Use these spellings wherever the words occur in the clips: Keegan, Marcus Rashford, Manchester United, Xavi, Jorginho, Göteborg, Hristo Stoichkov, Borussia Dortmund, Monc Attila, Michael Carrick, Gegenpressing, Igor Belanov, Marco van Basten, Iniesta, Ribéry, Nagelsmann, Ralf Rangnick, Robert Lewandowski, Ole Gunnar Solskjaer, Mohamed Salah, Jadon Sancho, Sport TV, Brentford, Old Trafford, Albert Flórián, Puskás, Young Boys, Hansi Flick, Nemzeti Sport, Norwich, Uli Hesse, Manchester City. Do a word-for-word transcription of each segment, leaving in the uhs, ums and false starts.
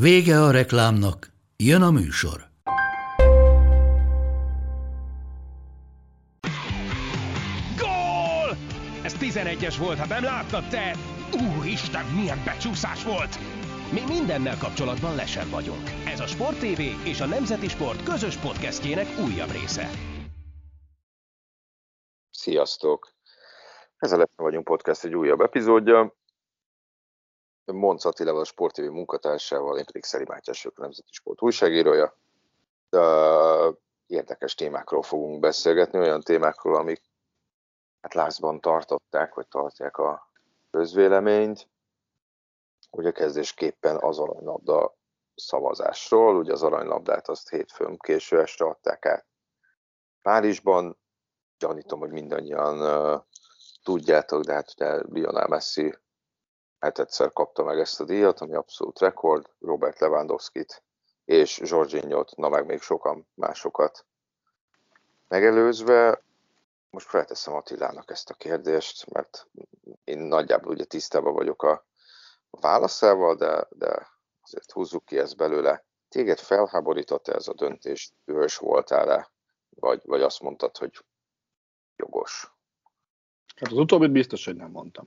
Vége a reklámnak, jön a műsor. Gól! Ez tizenegyes volt, ha nem láttad te! Úristen, milyen becsúszás volt! Mi mindennel kapcsolatban lesen vagyunk. Ez a Sport té vé és a Nemzeti Sport közös podcastjének újabb része. Sziasztok! Ez a Lesen vagyunk podcast egy újabb epizódja. Monc Attilával, a Sport té vé munkatársával, én pedig Szeri Mátyás vagyok, a Nemzeti Sport újságírója. De érdekes témákról fogunk beszélgetni, olyan témákról, amik hát lázban tartották, vagy tartják a közvéleményt. Ugye kezdésképpen az aranylabda szavazásról, ugye az aranylabdát azt hétfőn késő este adták át Párizsban. Gyanítom, hogy mindannyian uh, tudjátok, de hát ugye Lionel Messi hát egyszer kapta meg ezt a díjat, ami abszolút rekord, Robert Lewandowskit és Jorginhot, na meg még sokan másokat megelőzve. Most felteszem Attilának ezt a kérdést, mert én nagyjából ugye tisztában vagyok a válaszával, de, de azért húzzuk ki ezt belőle. Téged felháborított ez a döntés, dühös voltál rá, vagy, vagy azt mondtad, hogy jogos? Hát az utóbbit biztos, hogy nem mondtam.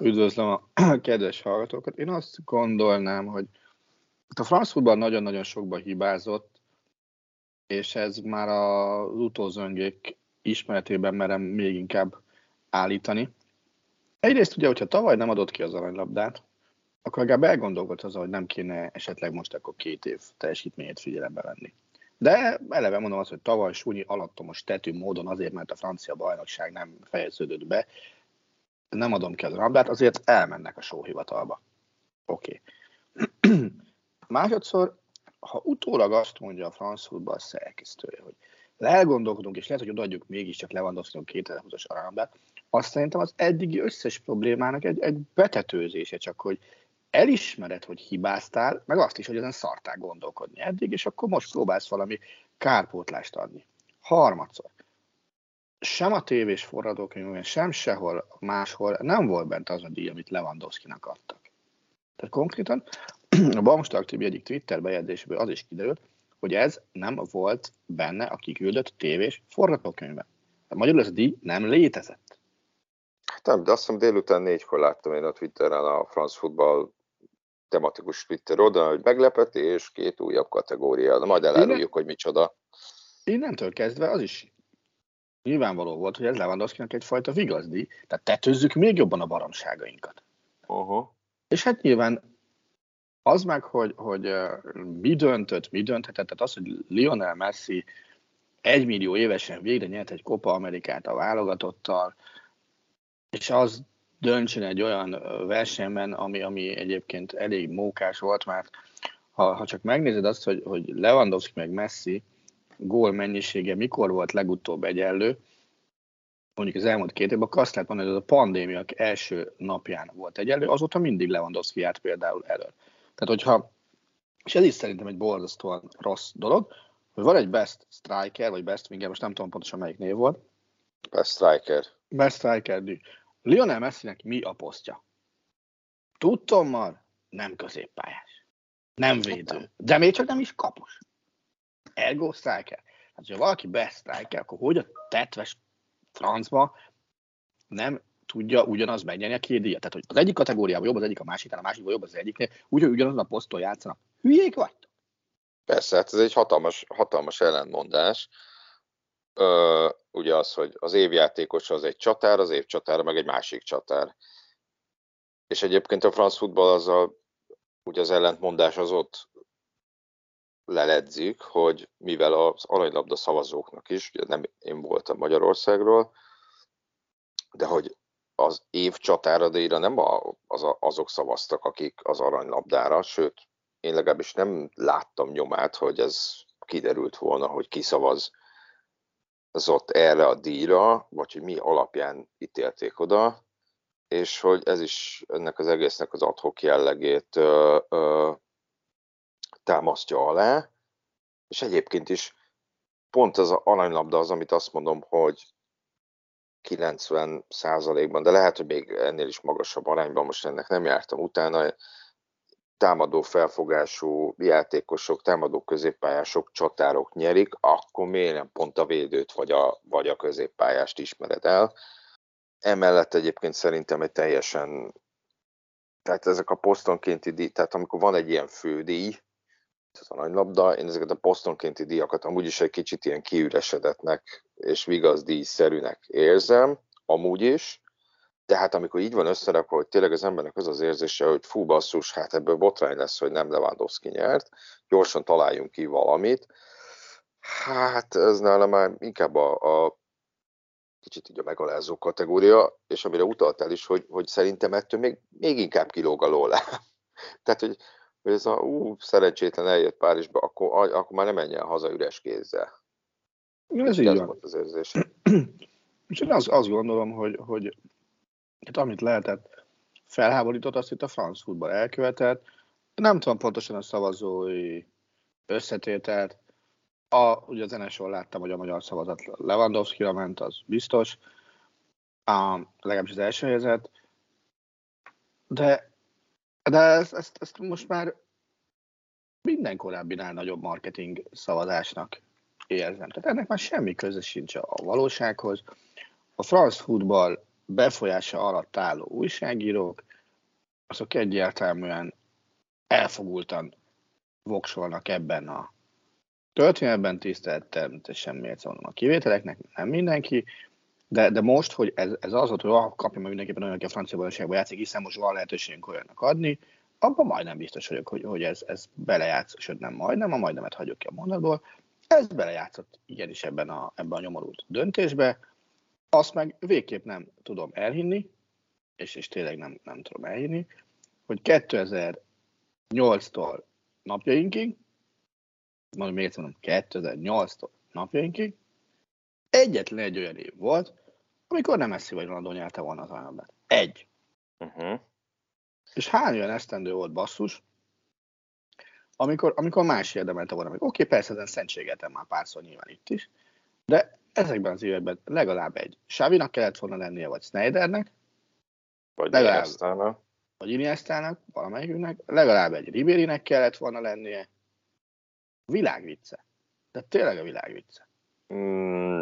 Üdvözlöm a kedves hallgatókat. Én azt gondolnám, hogy a France Football nagyon-nagyon sokba hibázott, és ez már az utózöngék ismeretében merem még inkább állítani. Egyrészt ugye, hogyha tavaly nem adott ki az aranylabdát, akkor legalább elgondolkodt az, hogy nem kéne esetleg most akkor két év teljesítményét figyelembe venni. De eleve mondom azt, hogy tavaly súnyi alattomos tetű módon azért, mert a francia bajnokság nem fejeződött be, nem adom ki az aranylabdát, azért elmennek a sóhivatalba. Oké. Okay. Másodszor, ha utólag azt mondja a France Football szerkesztője, hogy elgondolkodunk, és lehet, hogy odaadjuk mégiscsak Lewandowskinak kétezer-húszas aranylabdát, azt szerintem az eddigi összes problémának egy, egy betetőzése, csak hogy elismered, hogy hibáztál, meg azt is, hogy ezen szartál gondolkodni eddig, és akkor most próbálsz valami kárpótlást adni. Harmadszor. Sem a tévés forradókönyvben, sem sehol máshol nem volt bent az a díj, amit Lewandowskinak adtak. Tehát konkrétan a Bamstag té vé egyik Twitter bejegyzéséből az is kiderült, hogy ez nem volt benne a kiküldött tévés forradókönyvben. Magyarul ez a díj nem létezett. Nem, de azt hiszem délután négykor láttam én a Twitteren a France Football tematikus Twitter oldalon, hogy meglepetés, két újabb kategória. Na, majd eláruljuk, hogy micsoda. Innentől kezdve az is nyilvánvaló volt, hogy ez Lewandowskinak egyfajta vigazdi, tehát tetőzzük még jobban a baromságainkat. Uh-huh. És hát nyilván az meg, hogy, hogy mi döntött, mi dönthetett, tehát az, hogy Lionel Messi egymillió évesen végre nyert egy Copa Amerikát a válogatottal, és az döntsön egy olyan versenyben, ami, ami egyébként elég mókás volt, mert ha, ha csak megnézed azt, hogy, hogy Lewandowski meg Messi gól mennyisége mikor volt legutóbb egyenlő, mondjuk az elmúlt két évben, akkor azt lehet mondani, hogy ez a pandémia első napján volt egyenlő, azóta mindig Lewandowski járt például elől. Tehát hogyha, és ez is szerintem egy borzasztóan rossz dolog, hogy van egy best striker, vagy best winger, most nem tudom pontosan melyik név volt. Best striker. Best striker. Lionel Messinek mi a posztja? Tudtom már, nem középpályás. Nem védő. De még csak nem is kapus. Ergo striker. Hát, ha valaki best striker, akkor hogy a tetves francba nem tudja ugyanaz megnyerni a két díjat? Tehát, hogy az egyik kategóriában jobb az egyik a másiknál, a másikban jobb az egyiknél, úgyhogy ugyanazon a poszton játszanak. Hülyék vagytok? Persze, hát ez egy hatalmas, hatalmas ellentmondás. Ö, ugye az, hogy az évjátékos az egy csatár, az év csatára meg egy másik csatár. És egyébként a France Football azzal, ugye az ellentmondás az ott leledzik, hogy mivel az aranylabda szavazóknak is, ugye nem én voltam Magyarországról, de hogy az év csatáradéra nem a, az a, azok szavaztak, akik az aranylabdára, sőt én legalábbis nem láttam nyomát, hogy ez kiderült volna, hogy kiszavazott erre a díjra, vagy hogy mi alapján ítélték oda, és hogy ez is ennek az egésznek az ad hoc jellegét ö, ö, támasztja alá, és egyébként is pont az aranylabda az, amit azt mondom, hogy kilencven százalékban, de lehet, hogy még ennél is magasabb arányban, most ennek nem jártam utána, támadó felfogású játékosok, támadó középpályások, csatárok nyerik, akkor miért nem pont a védőt vagy a, vagy a középpályást ismered el. Emellett egyébként szerintem egy teljesen, tehát ezek a posztonkénti díj, tehát amikor van egy ilyen fődíj, az aranylabda, én ezeket a posztonkénti díjakat amúgy is egy kicsit ilyen kiüresedetnek és vigazdíjszerűnek érzem, amúgy is, de hát amikor így van összerakva, hogy tényleg az embernek az az érzése, hogy fú basszus, hát ebből botrány lesz, hogy nem Lewandowski nyert, gyorsan találjunk ki valamit, hát ez nálam már inkább a, a kicsit így a megalázó kategória, és amire utaltál is, hogy, hogy szerintem ettől még, még inkább kilóg a lólá. Tehát, hogy hogy ez a ú, szerencsétlen eljött Párizsba, akkor, akkor már nem menjen haza üres kézzel. Ez így van. Az érzés. És én azt, azt gondolom, hogy, hogy hát amit lehetett, felháborított, azt itt a France Football elkövetett. Nem tudom pontosan a szavazói összetételt. A, ugye az en es on láttam, hogy a magyar szavazat Lewandowskira ment, az biztos. A, legalábbis az első helyzet. De De ezt, ezt, ezt most már minden korábbinál nagyobb marketing szavazásnak érzem. Tehát ennek már semmi köze sincs a valósághoz. A France Football befolyása alatt álló újságírók, azok egyértelműen elfogultan voksolnak ebben a történetben, tisztelt természetesen méltóan a kivételeknek, nem mindenki. De, de most, hogy ez, ez az volt, hogy ah, kapja meg mindenképpen olyan, aki a francia bajnokságban játszik, hiszen most van lehetőségünk olyannak adni, abban majdnem biztos vagyok, hogy, hogy ez, ez belejátsz, sőt nem majdnem, a majdemet hagyok ki a mondatból. Ez belejátszott igenis ebben a, ebben a nyomorult döntésbe, azt meg végképp nem tudom elhinni, és, és tényleg nem, nem tudom elhinni, hogy kétezer-nyolctól napjainkig, majd még egyszer mondom, kétezer-nyolctól napjainkig, egyetlen egy olyan év volt, amikor nem Messi vagy Ronaldo nyerte volna az aranylabdát. Egy. Uh-huh. És hány olyan esztendő volt basszus, amikor, amikor más érdemelte volna. Oké, okay, persze, ezen szentségeltem már párszor nyilván itt is, de ezekben az években legalább egy Xavinak kellett volna lennie, vagy Snydernek, vagy Iniestának, vagy Iniestának, valamelyikünknek, legalább egy Ribérinek kellett volna lennie. Világvicce. De tényleg a világvicce.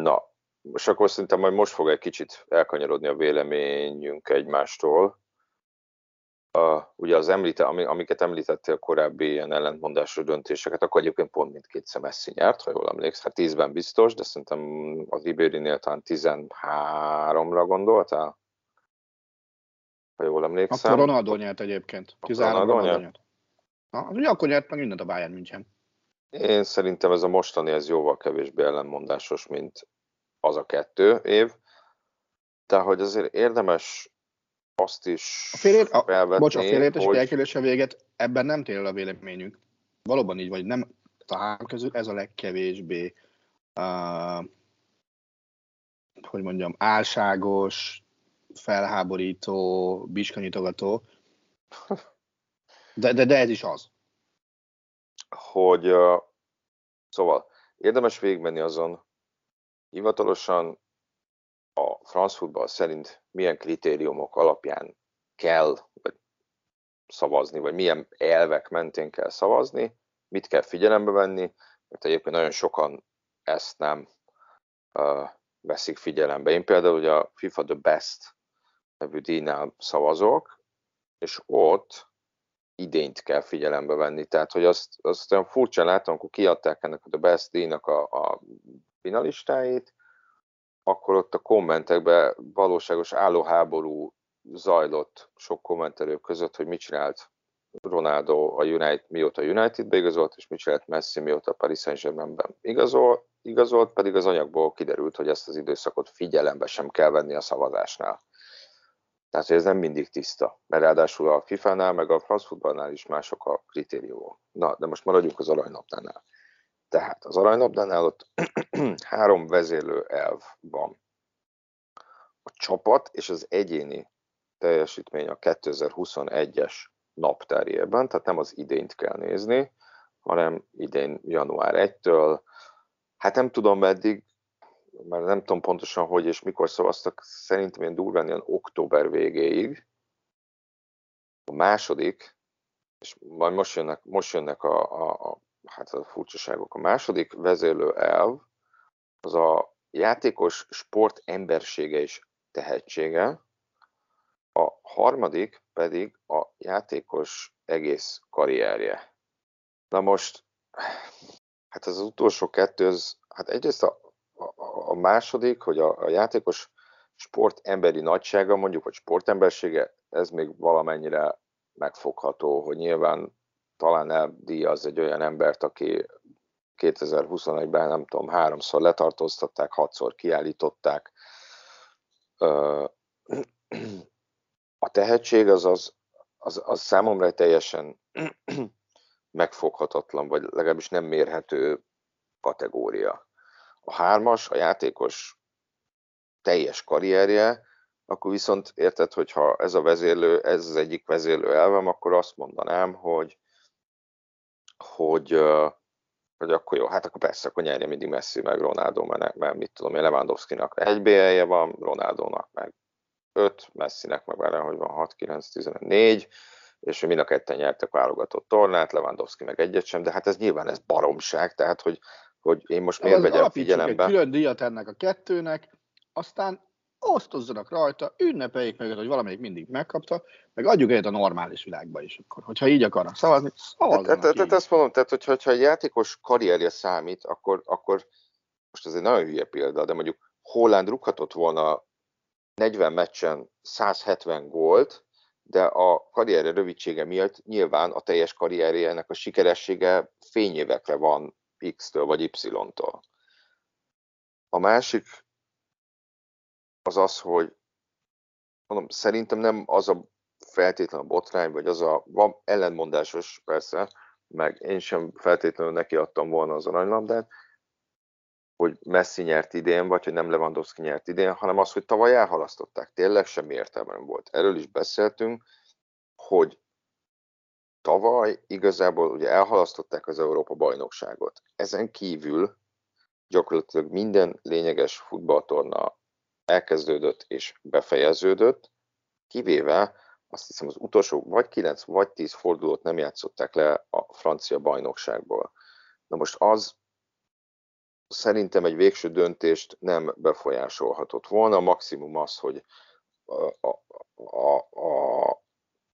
Na, és akkor szerintem majd most fog egy kicsit elkanyarodni a véleményünk egymástól. Uh, ugye az említe, amiket említettél korábbi ilyen ellentmondású döntéseket, akkor egyébként pont mindkétszer Messi nyert, ha jól emléksz. Hát tízben biztos, de szerintem az Ibérinél talán tizenháromra gondoltál, ha jól emlékszem. Akkor Ronaldo nyert egyébként. tizenhárom Ronaldo nyert. Ugye akkor nyert meg mindent a Bayern München. Én szerintem ez a mostani, ez jóval kevésbé ellenmondásos, mint az a kettő év. Tehát, hogy azért érdemes azt is a fél ér, a, felvetni, bocs, a félértés hogy... elkerülése véget, ebben nem tér el a véleményünk. Valóban így vagy, nem a három közül ez a legkevésbé, uh, hogy mondjam, álságos, felháborító, biskanyitogató. De, de, de ez is az. Hogy uh, szóval érdemes végigmenni azon, hivatalosan a France Football szerint milyen kritériumok alapján kell vagy szavazni, vagy milyen elvek mentén kell szavazni, mit kell figyelembe venni, mert egyébként nagyon sokan ezt nem uh, veszik figyelembe. Én például ugye a FIFA The Best nevű díjnál szavazok, és ott idényt kell figyelembe venni. Tehát, hogy azt, azt olyan furcsán látom, amikor kiadták ennek a The Best díjnak a, a finalistáit, akkor ott a kommentekben valóságos állóháború zajlott sok kommentelők között, hogy mit csinált Ronaldo a United, mióta Unitedbe igazolt, és mit csinált Messi, mióta a Paris Saint-Germainben igazolt, igazolt, pedig az anyagból kiderült, hogy ezt az időszakot figyelembe sem kell venni a szavazásnál. Tehát ez nem mindig tiszta, mert ráadásul a fifánál, meg a France Footballnál is mások a kritériumok. Na, de most maradjunk az aranylabdánál. Tehát az aranylabdánál ott három vezérlő elv van. A csapat és az egyéni teljesítmény a kétezer-huszonegyes naptárjában, tehát nem az idényt kell nézni, hanem idén január elsejétől, hát nem tudom meddig, mert nem tudom pontosan, hogy és mikor szavaztak, szerintem én durván ilyen október végéig. A második, és majd most jönnek, most jönnek a, a, a, hát a furcsaságok, a második vezérlő elv, az a játékos sport embersége és tehetsége, a harmadik pedig a játékos egész karrierje. Na most, hát ez az utolsó kettő, az, hát egyrészt a A második, hogy a, a játékos sportemberi nagysága, mondjuk, vagy sportembersége, ez még valamennyire megfogható, hogy nyilván talán eldíjaz egy olyan embert, aki kétezer-huszonegyben, nem tudom, háromszor letartóztatták, hatszor kiállították. A tehetség az, az, az, az számomra teljesen megfoghatatlan, vagy legalábbis nem mérhető kategória. A hármas, a játékos teljes karrierje, akkor viszont érted, hogyha ez a vezérlő, ez az egyik vezérlő elvem, akkor azt mondanám, hogy, hogy, hogy akkor jó, hát akkor persze, akkor nyerje mindig Messi, meg Ronaldo, mert, mert mit tudom én, Lewandowskinak egy bé el-je van, Ronaldónak meg öt, Messinek meg vele, hogy van hat, kilenc, tizennégy, és mind a ketten nyertek válogatott tornát, Lewandowski meg egyet sem, de hát ez nyilván ez baromság, tehát hogy hogy én most miért vegyem figyelembe. Egy külön díjat ennek a kettőnek, aztán osztozzanak rajta, ünnepeljék meg, hogy valamelyik mindig megkapta, meg adjuk egyet a normális világba is akkor, hogyha így akarnak szavazni, szavazzanak te, te, te, te ezt mondom, tehát hogyha, hogyha egy játékos karrierje számít, akkor, akkor most ez egy nagyon hülye példa, de mondjuk Holland rúghatott volna negyven meccsen száz hetven gólt, de a karrierje rövidsége miatt nyilván a teljes karrierjének a sikeressége fényévekre van X-től vagy Y-től. A másik az az, hogy mondom, szerintem nem az a feltétlenül botrány, vagy az a, van ellenmondásos persze, meg én sem feltétlenül nekiadtam volna az aranylabdát, hogy Messi nyert idén, vagy hogy nem Lewandowski nyert idén, hanem az, hogy tavaly elhalasztották. Tényleg semmi értelme nem volt. Erről is beszéltünk, hogy tavaly igazából ugye elhalasztották az Európa-bajnokságot. Ezen kívül gyakorlatilag minden lényeges futballtorna elkezdődött és befejeződött, kivéve azt hiszem az utolsó vagy kilenc vagy tíz fordulót nem játszották le a francia bajnokságból. Na most az szerintem egy végső döntést nem befolyásolhatott volna, maximum az, hogy a, a, a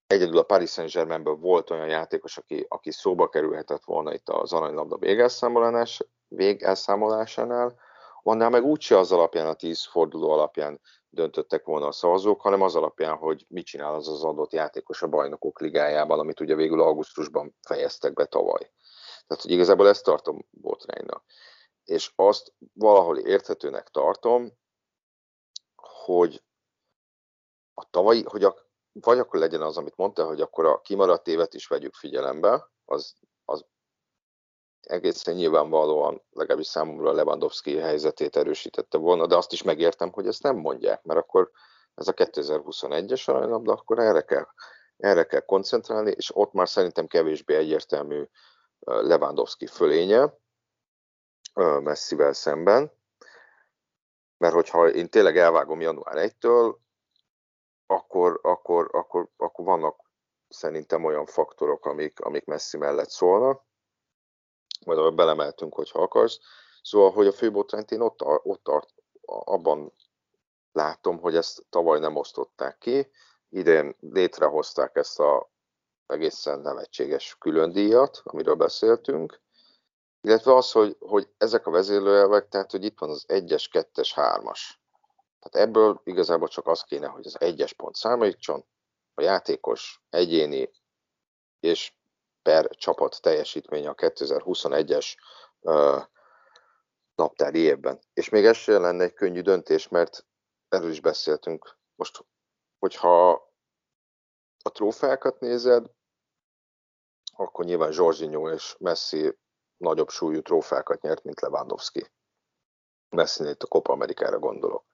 egyedül a Paris Saint-Germainből volt olyan játékos, aki, aki szóba kerülhetett volna itt az aranylabda végelszámolás, végelszámolásánál, annál meg úgyse az alapján, a tíz forduló alapján döntöttek volna a szavazók, hanem az alapján, hogy mit csinál az az adott játékos a Bajnokok Ligájában, amit ugye végül augusztusban fejeztek be tavaly. Tehát, hogy igazából ezt tartom botránynak. És azt valahol érthetőnek tartom, hogy a tavalyi, hogy a vagy akkor legyen az, amit mondtál, hogy akkor a kimaradt évet is vegyük figyelembe, az, az egészen nyilvánvalóan, legalábbis számomra Lewandowski helyzetét erősítette volna, de azt is megértem, hogy ezt nem mondják, mert akkor ez a kétezer-huszonegyes aranylabda, akkor erre kell, erre kell koncentrálni, és ott már szerintem kevésbé egyértelmű Lewandowski fölénye Messivel szemben, mert hogyha én tényleg elvágom január elsejétől, Akkor, akkor, akkor, akkor vannak szerintem olyan faktorok, amik, amik Messi mellett szólnak, majd belemeltünk, hogyha akarsz. Szóval, hogy a főbotrányt én ott, ott abban látom, hogy ezt tavaly nem osztották ki, idén létrehozták ezt az egészen nevetséges külön díjat, amiről beszéltünk, illetve az, hogy, hogy ezek a vezérlőelvek, tehát hogy itt van az egyes, kettes, hármas. Tehát ebből igazából csak az kéne, hogy az egyes pont számítson, a játékos egyéni és per csapat teljesítménye a kétezer-huszonegyes uh, naptári évben. És még ez sem lenne egy könnyű döntés, mert erről is beszéltünk most Hogyha a trófeákat nézed, akkor nyilván Jorginho és Messi nagyobb súlyú trófeákat nyert, mint Lewandowski. Messinél itt a Copa Amerikára gondolok.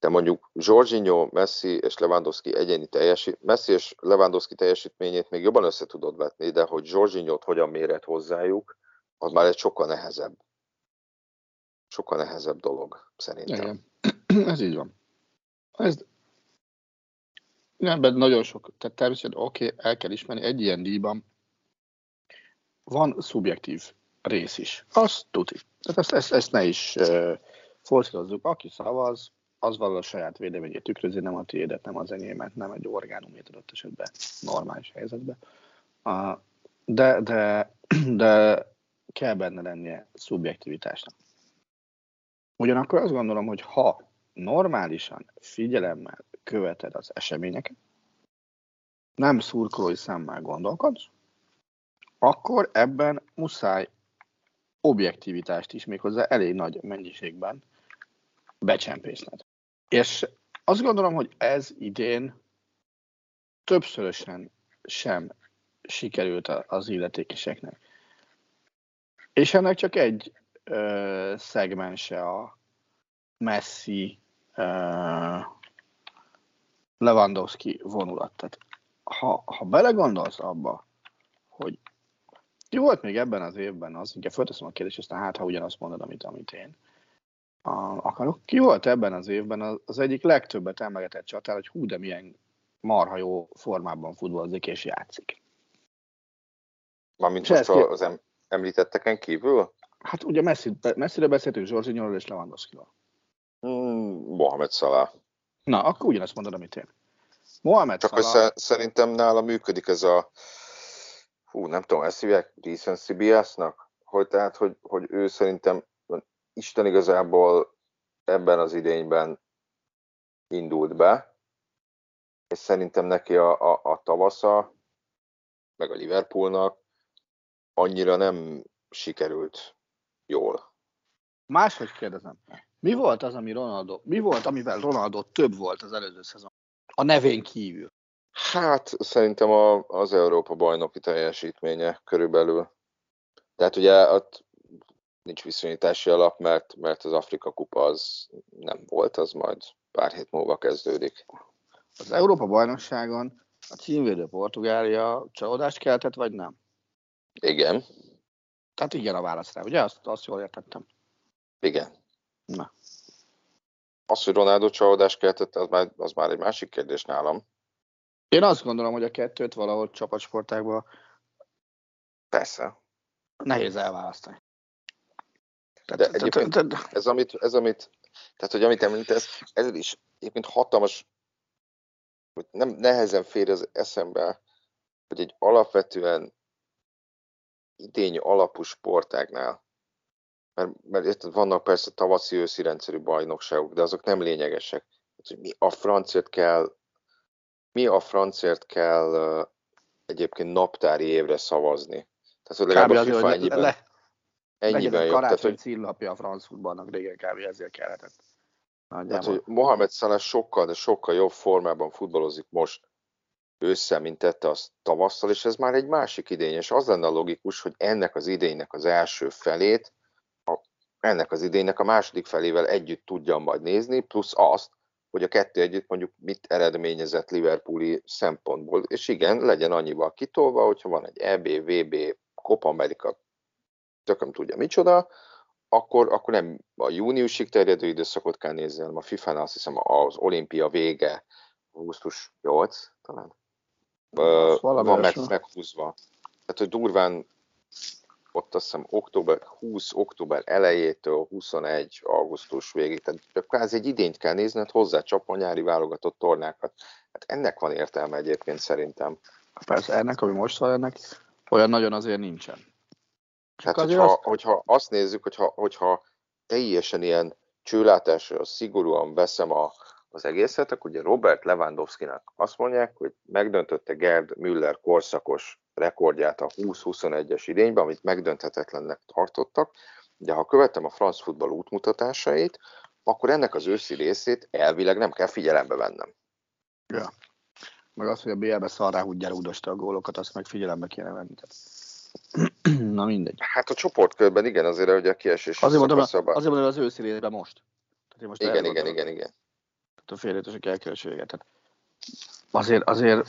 De mondjuk Jorginho, Messi és Lewandowski egyéni teljesít, Messi és Lewandowski teljesítményét még jobban össze tudod vetni, de hogy Jorginhót hogyan méret hozzájuk, az már egy sokkal nehezebb. Sokkal nehezebb dolog, szerintem. Igen. Ez így van. Ez... Ebben nagyon sok, tehát természetesen oké, okay, el kell ismerni, egy ilyen díjban van szubjektív rész is. Azt tudni. Tehát ezt, ezt, ezt ne is uh, forszírozzuk. Aki szavaz, az valahol a saját véleményét tükrözi, nem a tiédet, nem az enyémet, nem egy orgánumét adott esetben, normális helyzetben. Uh, de, de, de kell benne lennie szubjektivitásnak. Ugyanakkor azt gondolom, hogy ha normálisan, figyelemmel követed az eseményeket, nem szurkolói szemmel gondolkodsz, akkor ebben muszáj objektivitást is, méghozzá elég nagy mennyiségben becsempészned. És azt gondolom, hogy ez idén többszörösen sem sikerült az illetékeseknek. És ennek csak egy ö, szegmense a Messi ö, Lewandowski vonulat. Tehát, ha, ha belegondolsz abba, hogy jó volt még ebben az évben az, inkább fölteszem a kérdést, aztán hát, ha ugyanazt mondod, amit, amit én a, akarok. Ki volt ebben az évben az, az egyik legtöbbet emlegetett csatár, hogy hú, de milyen marha jó formában futballozik és játszik. Mármint most az em, említetteken kívül? Hát ugye Messi, Messire beszéltünk, Jorginhóról és Lewandowskiról. Hmm, Mohamed Salah. Na, akkor ugyanazt mondod, amit én. Mohamed Csak Salah... Hogy szerintem nála működik ez a... Hú, nem tudom, ezt hívják decency biasnak? Hogy tehát, hogy, hogy ő szerintem Isten igazából ebben az idényben indult be, és szerintem neki a, a, a tavasza, meg a Liverpoolnak annyira nem sikerült jól. Máshogy kérdezem. Mi volt az, ami Ronaldo, mi volt, amivel Ronaldo több volt az előző szezon? A nevén kívül. Hát szerintem a, az Európa bajnoki teljesítménye körülbelül. Tehát ugye ott nincs viszonyítási alap, mert, mert az Afrika kupa az nem volt, az majd pár hét múlva kezdődik. Az Európa bajnokságon a címvédő Portugália csalódást keltett, vagy nem? Igen. Tehát igen a válasz rá, ugye? Azt, azt jól értettem. Igen. Na. Az, hogy Ronaldo csalódást keltett, az már, az már egy másik kérdés nálam. Én azt gondolom, hogy a kettőt valahol csapatsportákban persze nehéz elválasztani. De te, egyébként te, te, te. Ez, amit, ez, amit, tehát, hogy amit említesz, ez is egyébként hatalmas, hogy nem nehezen fér az eszembe, hogy egy alapvetően idény alapú sportágnál, mert, mert vannak persze tavaszi őszi rendszerű bajnokságok, de azok nem lényegesek. Hát, mi a francért kell Mi a francért kell uh, egyébként naptári évre szavazni? Tehát, hogy legalább kb. A FIFA ennyiben, le, ennyiben jobb. Karácsony tehát, címlapja a franc futballnak régen kb. Ezért kellett. Tehát, hogy Mohamed Salah sokkal, de sokkal jobb formában futballozik most ősszel, mint tette azt tavasszal, és ez már egy másik idény, és az lenne logikus, hogy ennek az idénynek az első felét, a, ennek az idénynek a második felével együtt tudjam majd nézni, plusz azt, hogy a kettő együtt mondjuk mit eredményezett Liverpooli szempontból. És igen, legyen annyival kitolva, hogyha van egy é bé, vé bé, Copa América, tököm tudja micsoda, akkor, akkor nem a júniusig terjedő időszakot kell nézni, hanem a fifánál azt hiszem az olimpia vége, augusztus nyolcadika talán, Ö, van meg, meghúzva. Tehát, hogy durván ott azt hiszem október húsz, október elejétől huszonegy augusztus végig. Tehát kvázi egy idényt kell nézni, hát hozzácsapva a nyári válogatott tornákat. Hát ennek van értelme egyébként szerintem. Persze ennek, ami most van, ennek olyan nagyon azért nincsen. Tehát hogyha, azt... hogyha azt nézzük, hogyha, hogyha teljesen ilyen csőlátásra szigorúan veszem a, az egészet, akkor ugye Robert Lewandowskinak azt mondják, hogy megdöntötte Gerd Müller korszakos rekordját a húsz-huszonegyes idényben, amit megdönthetetlennek tartottak, de ha követtem a France Football útmutatásait, akkor ennek az őszi részét elvileg nem kell figyelembe vennem. Ja. Meg az, hogy a bé el-be szarráhúgyjára údosta a gólokat, azt meg figyelembe kéne venni. Na mindegy. Hát a csoportkörben igen, azért, hogy a kiesés... Azért mondom, az, azért mondom, az őszi részben most. Tehát most igen, igen, igen, igen, igen. A félrétesek elkeressége. Tehát azért, azért...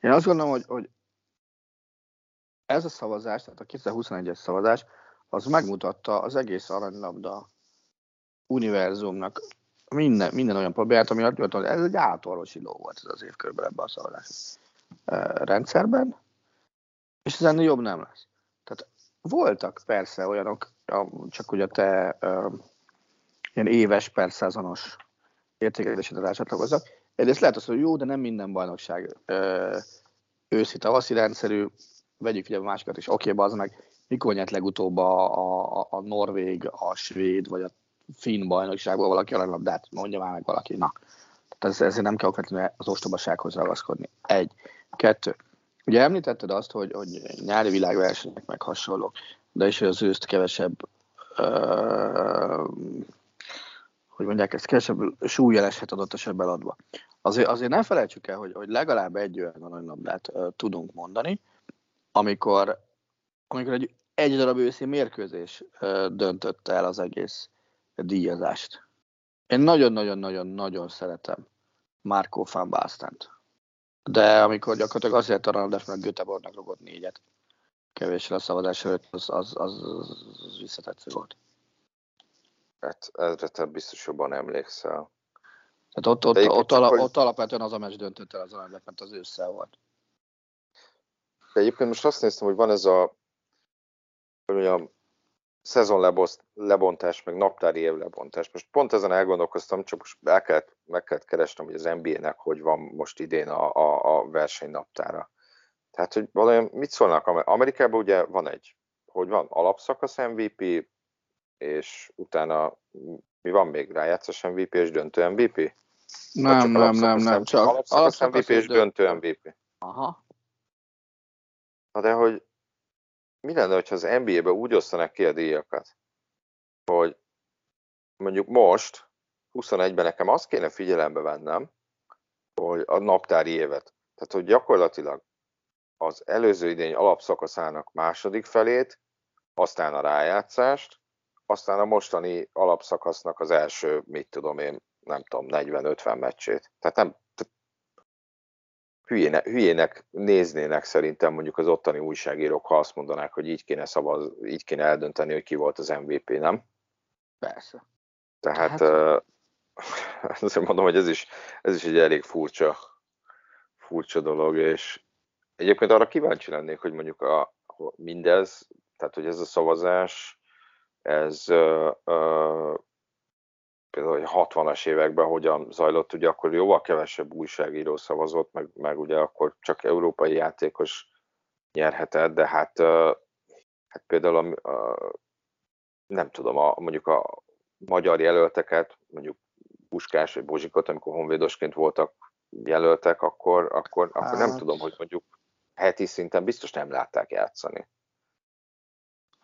Én azt gondolom, hogy, hogy ez a szavazás, tehát a kétezer-huszonegyes szavazás, az megmutatta az egész aranylabda univerzumnak minden, minden olyan problémát, ami azt mondta, hogy ez egy átorvosi ló volt ez az év körülbelül ebben a szavazás rendszerben, és ez ennél jobb nem lesz. Tehát voltak persze olyanok, csak ugye te ilyen éves per szezonos értékelésre rácsatlakoznak. Egyrészt lehet az, hogy jó, de nem minden bajnokság őszi-tavaszi rendszerű, vegyük figyelme másikat is, oké, bazd meg, mikor nyert legutóbb a, a, a norvég, a svéd vagy a finn bajnokságból valaki aranylabdát, mondja már meg valaki, na. Tehát ezért nem kell okvetlenül az ostobasághoz ragaszkodni. Egy. Kettő. Ugye említetted azt, hogy, hogy nyári világversenyek meg hasonlók, de is az őszt kevesebb ö, hogy mondják, ezt kevesebb súlyjeleset adott a beladva. Azért, azért nem felejtsük el, hogy, hogy legalább egy olyan aranylabdát ö, tudunk mondani, amikor, amikor egy, egy darab őszi mérkőzés ö, döntött el az egész díjazást. Én nagyon-nagyon-nagyon-nagyon szeretem Marco van Basten-t. De amikor gyakorlatilag azért aranylabdás, mert Göteborgnak rugott négyet, kevésre a szavazás előtt, az, az, az, az visszatetsző volt. Hát ezre te biztos jobban emlékszel. Tehát ott, ott, ott, ott, ala, ott alapvetően az a meccs döntött el az aranylabdát, mert az ősszel volt. De egyébként most azt néztem, hogy van ez a, a szezonlebontás, meg naptári évlebontás. Most pont ezen elgondolkoztam, csak most el kellett, meg kellett keresnem, hogy az en bé á-nek hogy van most idén a, a, a versenynaptára. Tehát, hogy valójában mit szólnak? Amerikában ugye van egy, hogy van alapszakasz em vé pé, és utána mi van még? Rájátszás em vé pé és döntő em vé pé? Nem, nem, nem, nem, nem. Csak alapszakasz em vé pé és döntő em vé pé. Aha. Na de hogy mi lenne, hogyha az en bé á-ben úgy osztanak ki a díjakat, hogy mondjuk most, huszonegyben nekem azt kéne figyelembe vennem, hogy a naptári évet. Tehát, hogy gyakorlatilag az előző idény alapszakaszának második felét, aztán a rájátszást, aztán a mostani alapszakasznak az első, mit tudom én, nem tudom, negyven-ötven meccsét. Tehát nem... Hülyéne, hülyének néznének szerintem mondjuk az ottani újságírók, ha azt mondanák, hogy így kéne szavaz, így kéne eldönteni, hogy ki volt az em vé pé, nem? Persze. Tehát, Tehát... Uh, azért mondom, hogy ez is, ez is egy elég furcsa, furcsa dolog, és egyébként arra kíváncsi lennék, hogy mondjuk a, mindez, tehát hogy ez a szavazás, ez uh, uh, például a hatvanas években hogyan zajlott, ugye akkor jóval kevesebb újságíró szavazott, meg, meg ugye akkor csak európai játékos nyerhetett, de hát, hát például a, a, nem tudom, a, mondjuk a magyar jelölteket, mondjuk Puskás vagy Bozsikot, amikor honvédosként voltak jelöltek, akkor, akkor, hát. akkor nem tudom, hogy mondjuk heti szinten biztos nem látták játszani.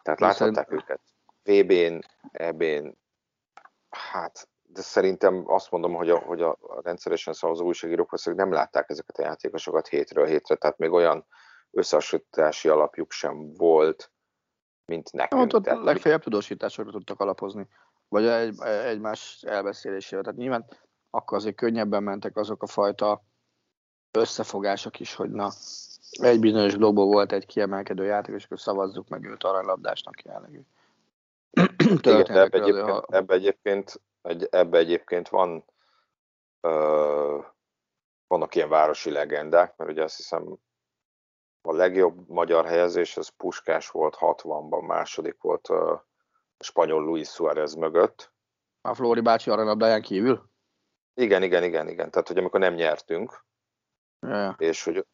Tehát láthatták őket vé bén, é bén, hát, de szerintem azt mondom, hogy a, hogy a rendszeresen szavazó újságírók valószínűleg nem látták ezeket a játékosokat hétről hétre, tehát még olyan összehasonlítási alapjuk sem volt, mint nekünk. Ott tehát, legfeljebb tudósításokra tudtak alapozni, vagy egy, egymás elbeszélésével. Tehát nyilván akkor azért könnyebben mentek azok a fajta összefogások is, hogy na, egy bizonyos blogból volt egy kiemelkedő játékos, akkor szavazzuk meg őt aranylabdásnak jellegű. Igen, ebbe, egyébként, ebbe, egyébként, ebbe egyébként van ö, vannak ilyen városi legendák, mert ugye azt hiszem a legjobb magyar helyezés az Puskás volt hatvanban, második volt ö, a spanyol Luis Suárez mögött. A Flóri bácsi aranylabdáján kívül? Igen, igen, igen, igen. Tehát, hogy amikor nem nyertünk, ja. és hogy...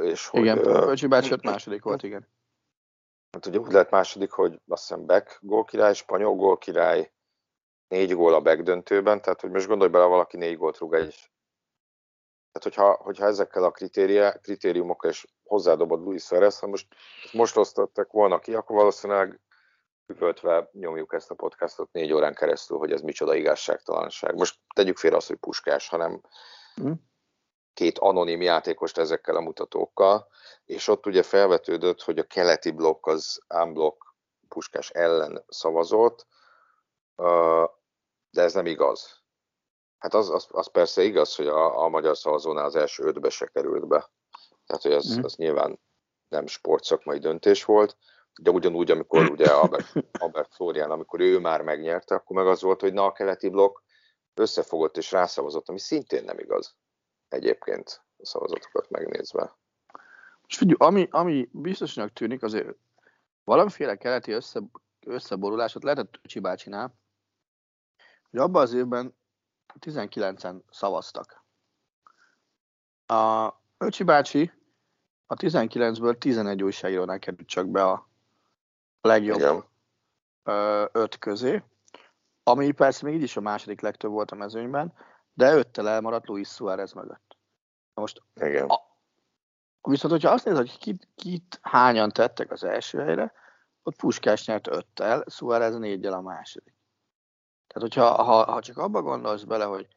És igen, hogy, ö, Öcsi bácsi ott második volt, igen. Hát ugye úgy lett második, hogy azt hiszem Beck gólkirály, spanyol gólkirály, négy gól a Beck döntőben, tehát hogy most gondolj bele, valaki négy gólt rúg egy. Tehát hogyha, hogyha ezekkel a kritériumokkal és hozzádobod Luis Suárez, ha most, most osztottak volna ki, akkor valószínűleg üvöltve nyomjuk ezt a podcastot négy órán keresztül, hogy ez micsoda igazságtalanság. Most tegyük félre azt, hogy Puskás, hanem két anonim játékost ezekkel a mutatókkal, és ott ugye felvetődött, hogy a keleti blokk az unblock Puskás ellen szavazott, de ez nem igaz. Hát az, az, az persze igaz, hogy a, a magyar szavazónál az első ötbe se került be. Tehát, hogy az, az nyilván nem sportszakmai döntés volt, de ugyanúgy, amikor ugye Albert, Albert Flórián, amikor ő már megnyerte, akkor meg az volt, hogy na, a keleti blokk összefogott és rászavazott, ami szintén nem igaz egyébként a szavazatokat megnézve. Most figyelj, ami, ami biztosnak tűnik, azért valamiféle keleti össze, összeborulásot lehetett Öcsi bácsinál, hogy abban az évben tizenkilencen szavaztak. A Öcsi bácsi a tizenkilencből tizenegy újságírónál került csak be a legjobb Igen. öt közé, ami persze még így is a második legtöbb volt a mezőnyben, de öttel elmaradt Luis Suárez mögött. Most Igen. A, Viszont, hogyha azt nézed, hogy kit, kit hányan tettek az első helyre, ott Puskás nyert öttel, Suárez négyel a második. Tehát, hogyha ha, ha csak abba gondolsz bele, hogy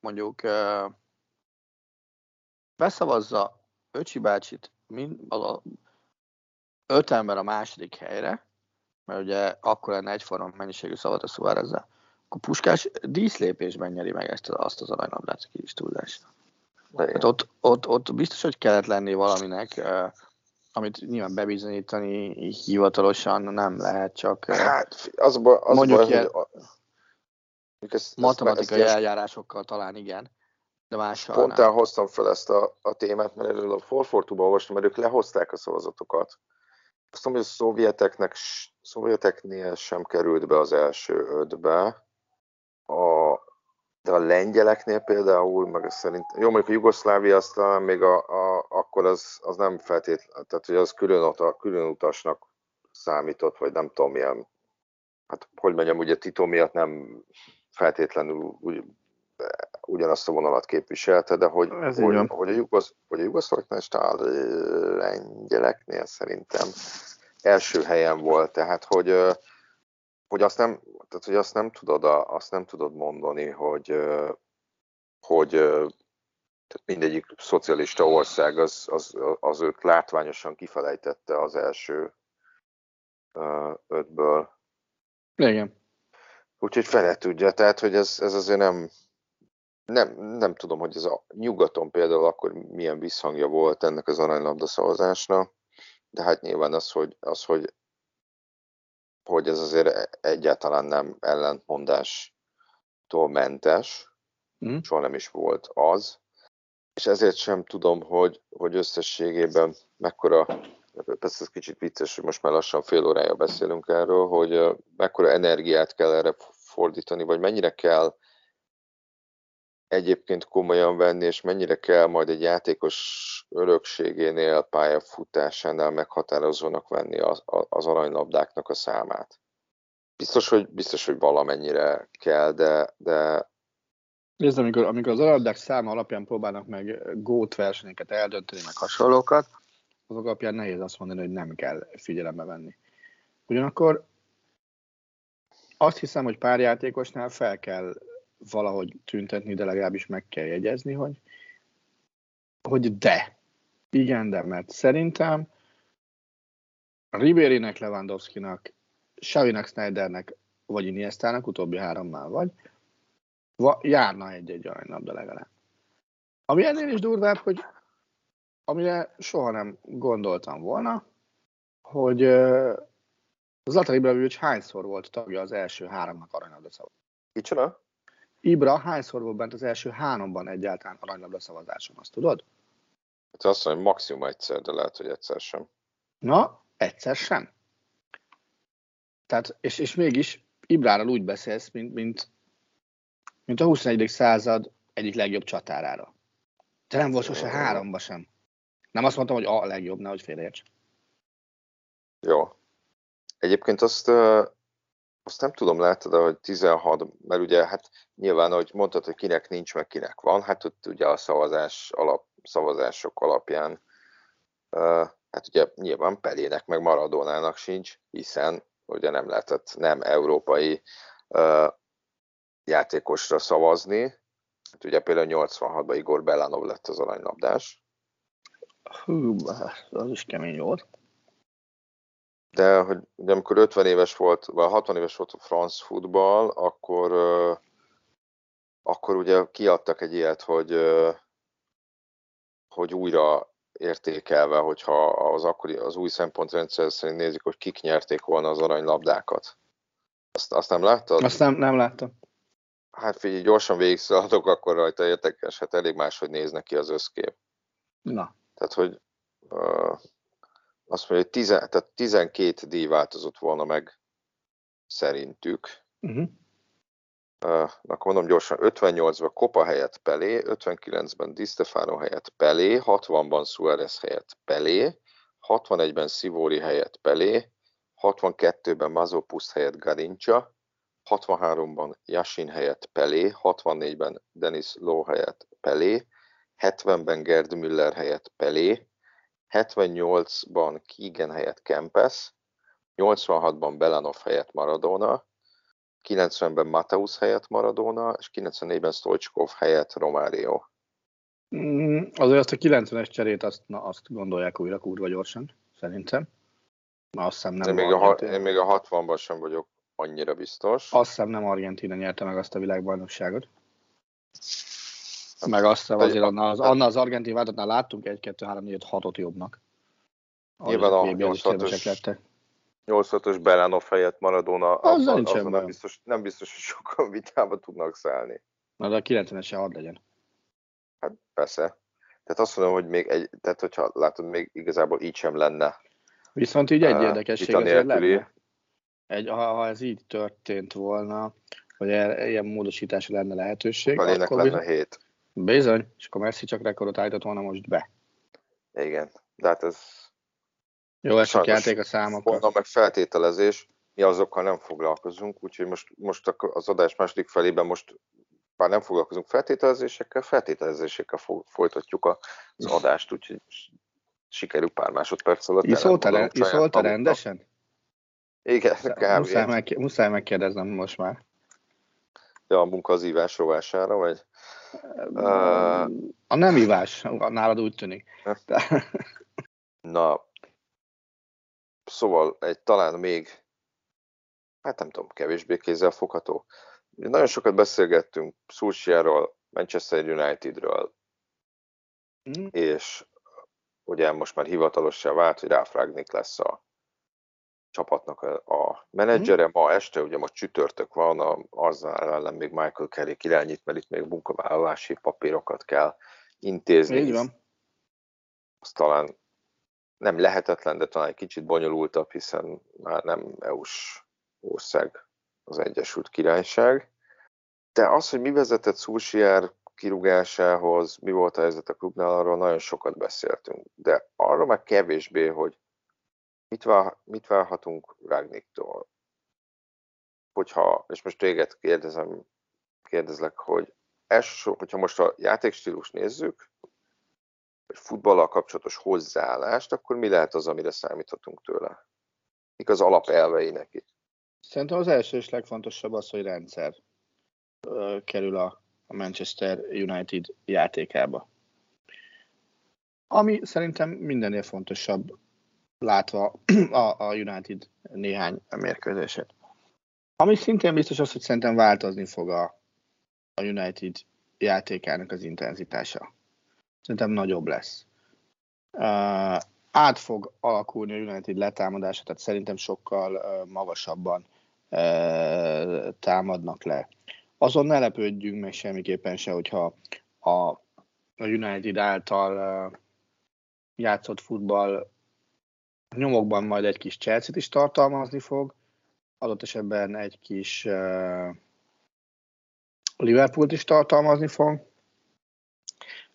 mondjuk uh, beszavazza Öcsi bácsit mind, az a, öt ember a második helyre, mert ugye akkor lenne egyforma mennyiségű szavat a Suárezzel, akkor Puskás díszlépésben nyeri meg ezt, azt az aranylabdát, ki is túlzásra. Hát ott, ott, ott biztos, hogy kellett lenni valaminek, eh, amit nyilván bebizonyítani hivatalosan nem lehet, csak eh, hát, az ba, az mondjuk ba, ilyen a, ezt, matematikai ezt, ezt eljárásokkal talán igen, de mással nem. Pontán hoztam fel ezt a, a témát, mert előbb a Forfortúban olvastam, mert ők lehozták a szavazatokat. Azt mondom, hogy a szovjeteknek, szovjeteknél sem került be az első ötbe a... De a lengyeleknél például, meg szerint, jó, mondjuk a Jugoszlávia aztán még a, a, akkor az, az nem feltétlenül, tehát hogy az külön, külön utasnak számított, vagy nem tudom milyen, hát hogy mondjam, ugye Tito miatt nem feltétlenül ugy, ugyanazt a vonalat képviselte, de hogy, hogy, hogy a, Jugosz, a jugoszlávoknál és a lengyeleknél szerintem első helyen volt, tehát hogy... Hogy azt, nem, tehát, hogy azt nem tudod, azt nem tudod mondani, hogy, hogy mindegyik szocialista ország az, az, az őt látványosan kifelejtette az első ötből. Igen. Úgyhogy fele tudja, tehát hogy ez, ez azért nem, nem, nem tudom, hogy ez a nyugaton például akkor milyen visszhangja volt ennek az aranylabda szavazásnak, de hát nyilván az, hogy, az, hogy hogy ez azért egyáltalán nem ellentmondástól mentes, mm. soha nem is volt az, és ezért sem tudom, hogy, hogy összességében mekkora, persze ez kicsit vicces, hogy most már lassan fél órája beszélünk erről, hogy mekkora energiát kell erre fordítani, vagy mennyire kell egyébként komolyan venni, és mennyire kell majd egy játékos örökségénél, pályafutásánál meghatározónak venni az, az aranylabdáknak a számát. Biztos, hogy, biztos, hogy valamennyire kell, de... de... Nézd, amikor, amikor az aranylabdák száma alapján próbálnak meg gót versenyeket eldönteni, meg hasonlókat, azok alapján nehéz azt mondani, hogy nem kell figyelembe venni. Ugyanakkor azt hiszem, hogy pár játékosnál fel kell valahogy tüntetni, de legalábbis meg kell jegyezni, hogy, hogy de. Igen, de, mert szerintem Ribérynek, Lewandowskinak, Xavinak, Snydernek, vagy Iniestának, utóbbi három már vagy, va- járna egy-egy aranylabda legalább. Ami ennél is durvább, hogy amire soha nem gondoltam volna, hogy uh, Zlatan Ibrahimović hányszor volt tagja az első háromnak aranylabda szavazásnak. Kicsoda? Ibra hányszor volt bent az első háromban egyáltalán aranylabda szavazáson, azt tudod? Hát azt mondom, hogy maximum egyszer, de lehet, hogy egyszer sem. Na, egyszer sem. Tehát, és, és mégis Ibráról úgy beszélsz, mint, mint, mint a huszonegyedik század egyik legjobb csatárára. De nem volt sose háromba sem. Nem azt mondtam, hogy a legjobb, nehogy félreérts. Jó. Egyébként azt... Uh... Azt nem tudom, láttad, hogy tizenhat, mert ugye hát nyilván, ahogy mondtad, hogy kinek nincs, meg kinek van, hát ott ugye a szavazás alap, szavazások alapján, uh, hát ugye nyilván Pelének, meg Maradonának sincs, hiszen ugye nem lehetett nem európai uh, játékosra szavazni, Hát ugye például nyolcvanhatban Igor Belanov lett az aranylabdás. Hú, az is kemény volt. De hogy ugye, amikor ötven éves volt, vagy hatvan éves volt a France Football, akkor, euh, akkor ugye kiadtak egy ilyet, hogy, euh, hogy újra értékelve, hogyha az, akkori, az új szempontrendszer szerint nézik, hogy kik nyerték volna az aranylabdákat. Azt, azt nem láttad? Azt nem, nem láttam. Hát figyelj, gyorsan végigszaladok, akkor rajta érdekes, hát elég máshogy néz neki az összkép. Na. Tehát, hogy uh, azt mondja, hogy tizen, tehát tizenkét díj változott volna meg szerintük. Uh-huh. Uh, akkor mondom gyorsan, ötvennyolcban Copa helyett Pelé, ötvenkilencben Di Stéfano helyett Pelé, hatvanban Suárez helyett Pelé, hatvanegyben Sivori helyett Pelé, hatvankettőben Mazopust helyett Garincha, hatvanháromban Yashin helyett Pelé, hatvannégyben Denis Ló helyett Pelé, hetvenben Gerd Müller helyett Pelé, hetvennyolcban Keegan helyett Kempes, nyolcvanhatban Belanov helyett Maradona, kilencvenben Mateus helyett Maradona, és kilencvennégyben Stoichkov helyett Romário. Mm, azért azt a kilencvenes cserét azt, na, azt gondolják újra kurva gyorsan, szerintem. Na, azt hiszem nem. Én még, a, én még a hatvanban sem vagyok annyira biztos. Azt hiszem nem Argentína nyerte meg azt a világbajnokságot. Meg azt hiszem azért annál az, annál az argentin váltatnál láttunk egy, kettő, három, négy, öt, hatot jobbnak. Nyilván a nyolcvanötös Belanov helyett Maradona, az abban, abban nem, biztos, nem biztos, hogy sokan vitába tudnak szállni. Na de a kilencvenesen hadd legyen. Hát persze. Tehát azt mondom, hogy még egy, tehát hogyha látod, még igazából így sem lenne. Viszont így egy érdekesség azért lenne. Egy, ha, ha ez így történt volna, hogy el, ilyen módosításra lenne lehetőség. A lének lenne bizony, hét. Bizony, és akkor Messi csak rekordot állított volna most be. Igen, de hát ez... Jó, ez csak játék a számokkal. Mondom meg feltételezés, mi azokkal nem foglalkozunk, úgyhogy most, most az adás második felében most már nem foglalkozunk feltételezésekkel, feltételezésekkel fo- folytatjuk az adást, úgyhogy sikerül pár másodperc alatt. Iszoltál iszolta rendesen? Igen, kb. Muszáj, meg, muszáj megkérdeznem most már. Ja, a munka az ívás rovására, vagy? A nem ívás, nálad úgy tűnik. Na, szóval egy talán még, hát nem tudom, kevésbé kézzel fogható. Nagyon sokat beszélgettünk Solskjaerről, Manchester Unitedről, mm. és ugye most már hivatalossá vált, hogy Ralf Rangnick lesz a csapatnak a menedzsere. Ma este, ugye most csütörtök van, a Arsenal ellen még Michael Carrick irányít, mert itt még munkavállalási papírokat kell intézni. Így van. Azt talán nem lehetetlen, de talán egy kicsit bonyolultabb, hiszen már nem é u-s ország az Egyesült Királyság. De az, hogy mi vezetett Solskjaer kirúgásához, mi volt a helyzet a klubnál, arról nagyon sokat beszéltünk. De arról már kevésbé, hogy mit, vál, mit válhatunk Rangnicktól. Hogyha, és most téged kérdezem, kérdezlek, hogy elsősorban, hogyha most a játékstílus nézzük, vagy futballal kapcsolatos hozzáállást, akkor mi lehet az, amire számíthatunk tőle? Mik az alapelvei neki? Szerintem az első és legfontosabb az, hogy rendszer ö, kerül a Manchester United játékába. Ami szerintem mindennél fontosabb, látva a United néhány mérkőzését. Ami szintén biztos az, hogy szerintem változni fog a United játékának az intenzitása. Szerintem nagyobb lesz. Uh, át fog alakulni a United letámadása, tehát szerintem sokkal uh, magasabban uh, támadnak le. Azon ne lepődjünk meg semmiképpen se, hogyha a, a United által uh, játszott futball nyomokban majd egy kis Chelsea-t is tartalmazni fog, adott esetben egy kis uh, Liverpoolt is tartalmazni fog.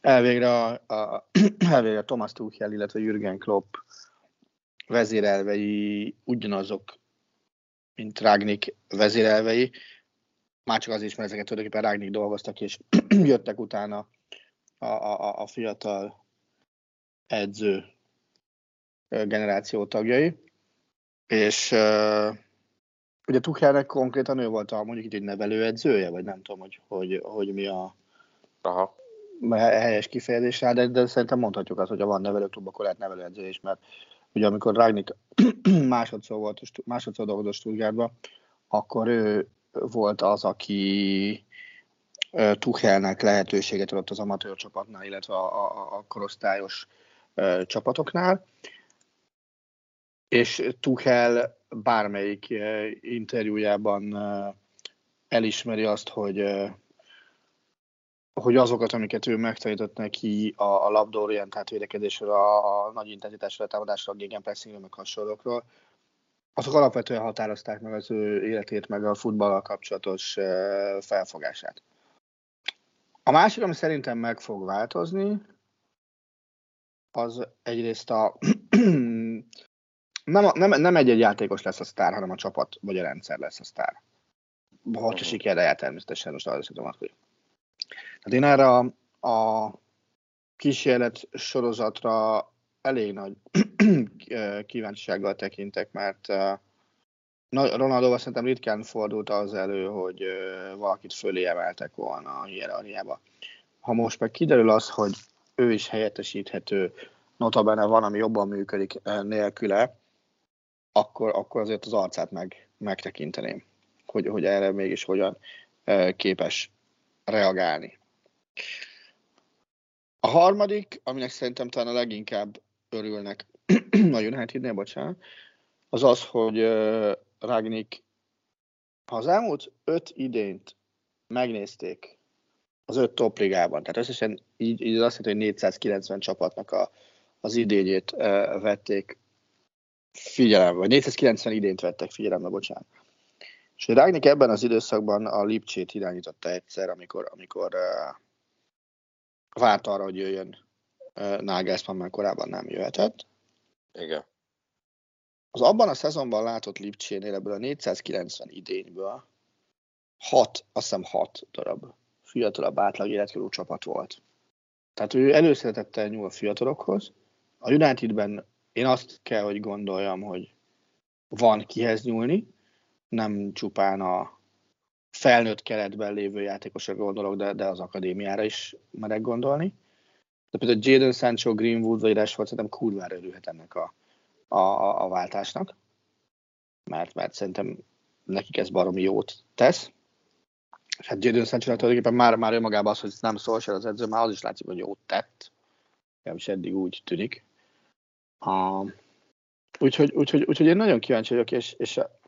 Elvégre a, a, elvégre a Thomas Tuchel, illetve Jürgen Klopp vezérelvei ugyanazok, mint Rangnick vezérelvei. Már csak azért is, mert ezeket tulajdonképpen Rangnick dolgoztak, és jöttek utána a, a, a fiatal edző generáció tagjai. És uh, ugye Tuchelnek konkrétan ő volt a mondjuk itt egy nevelőedzője, vagy nem tudom, hogy, hogy, hogy mi a Aha. Helyes kifejezés rá, de, de szerintem mondhatjuk azt, hogy ha van nevelőklub, akkor lehet nevelőedző is, mert ugye amikor Rangnick másodszor volt, másodszor dolgozott Stuttgartba, akkor ő volt az, aki Tuchelnek lehetőséget adott az amatőr csapatnál, illetve a, a, a korosztályos ö, csapatoknál. És Tuchel bármelyik ö, interjújában ö, elismeri azt, hogy, ö, hogy azokat, amiket ő megtanított neki a, a labdaorientált védekezésről, a, a nagy intenzitásra, a támadásra, a gegenpressingről, meg hasonlókról, azok alapvetően határozták meg az ő életét, meg a futballal kapcsolatos ö, felfogását. A másik, ami szerintem meg fog változni, az egyrészt a nem, a, nem, nem egy-egy játékos lesz a sztár, hanem a csapat vagy a rendszer lesz a sztár. Hogyha sikerre jár természetesen, most arra tudom azt, hogy... Tehát én erre a, a kísérlet sorozatra elég nagy kíváncsisággal tekintek, mert Ronaldóval szerintem ritkán fordult az elő, hogy valakit fölé emeltek volna a hierarchiába. Ha most meg kiderül az, hogy ő is helyettesíthető, notabene van, ami jobban működik nélküle, akkor, akkor azért az arcát meg, megtekinteném, hogy, hogy erre mégis hogyan képes reagálni. A harmadik, aminek szerintem talán a leginkább örülnek a Unitednél, bocsánat, az az, hogy Rangnick, ha az elmúlt öt idényt megnézték az öt top ligában, tehát összesen így, így azt jelenti, hogy négyszázkilencven csapatnak a, az idényét e, vették figyelembe, vagy négyszázkilencven idényt vettek figyelembe, bocsánat. És Rangnick ebben az időszakban a Lipcsét irányította egyszer, amikor, amikor e, várt arra, hogy jöjjön e, Nagelsmann, mert korábban nem jöhetett. Igen. Az abban a szezonban látott Lipcsénél ebből a négyszázkilencven idényből hat, azt hiszem hat darab fiatalabb átlag életkorú csapat volt. Tehát ő előszeretettel nyúl a fiatalokhoz. A Unitedben én azt kell, hogy gondoljam, hogy van kihez nyúlni, nem csupán a felnőtt keretben lévő játékosra gondolok, de, de az akadémiára is merek gondolni. De például Jadon Sancho, Greenwood vagy Rashford szerintem kurvára örülhet ennek a A, a, a váltásnak, mert, mert szerintem nekik ez baromi jót tesz. És hát Jadon Sancho-nak tulajdonképpen már, már önmagában az, hogy nem szól se az edző, már az is látszik, hogy jót tett. Nem is eddig úgy tűnik. Uh, úgyhogy, úgyhogy, úgyhogy én nagyon kíváncsi vagyok, és, és a,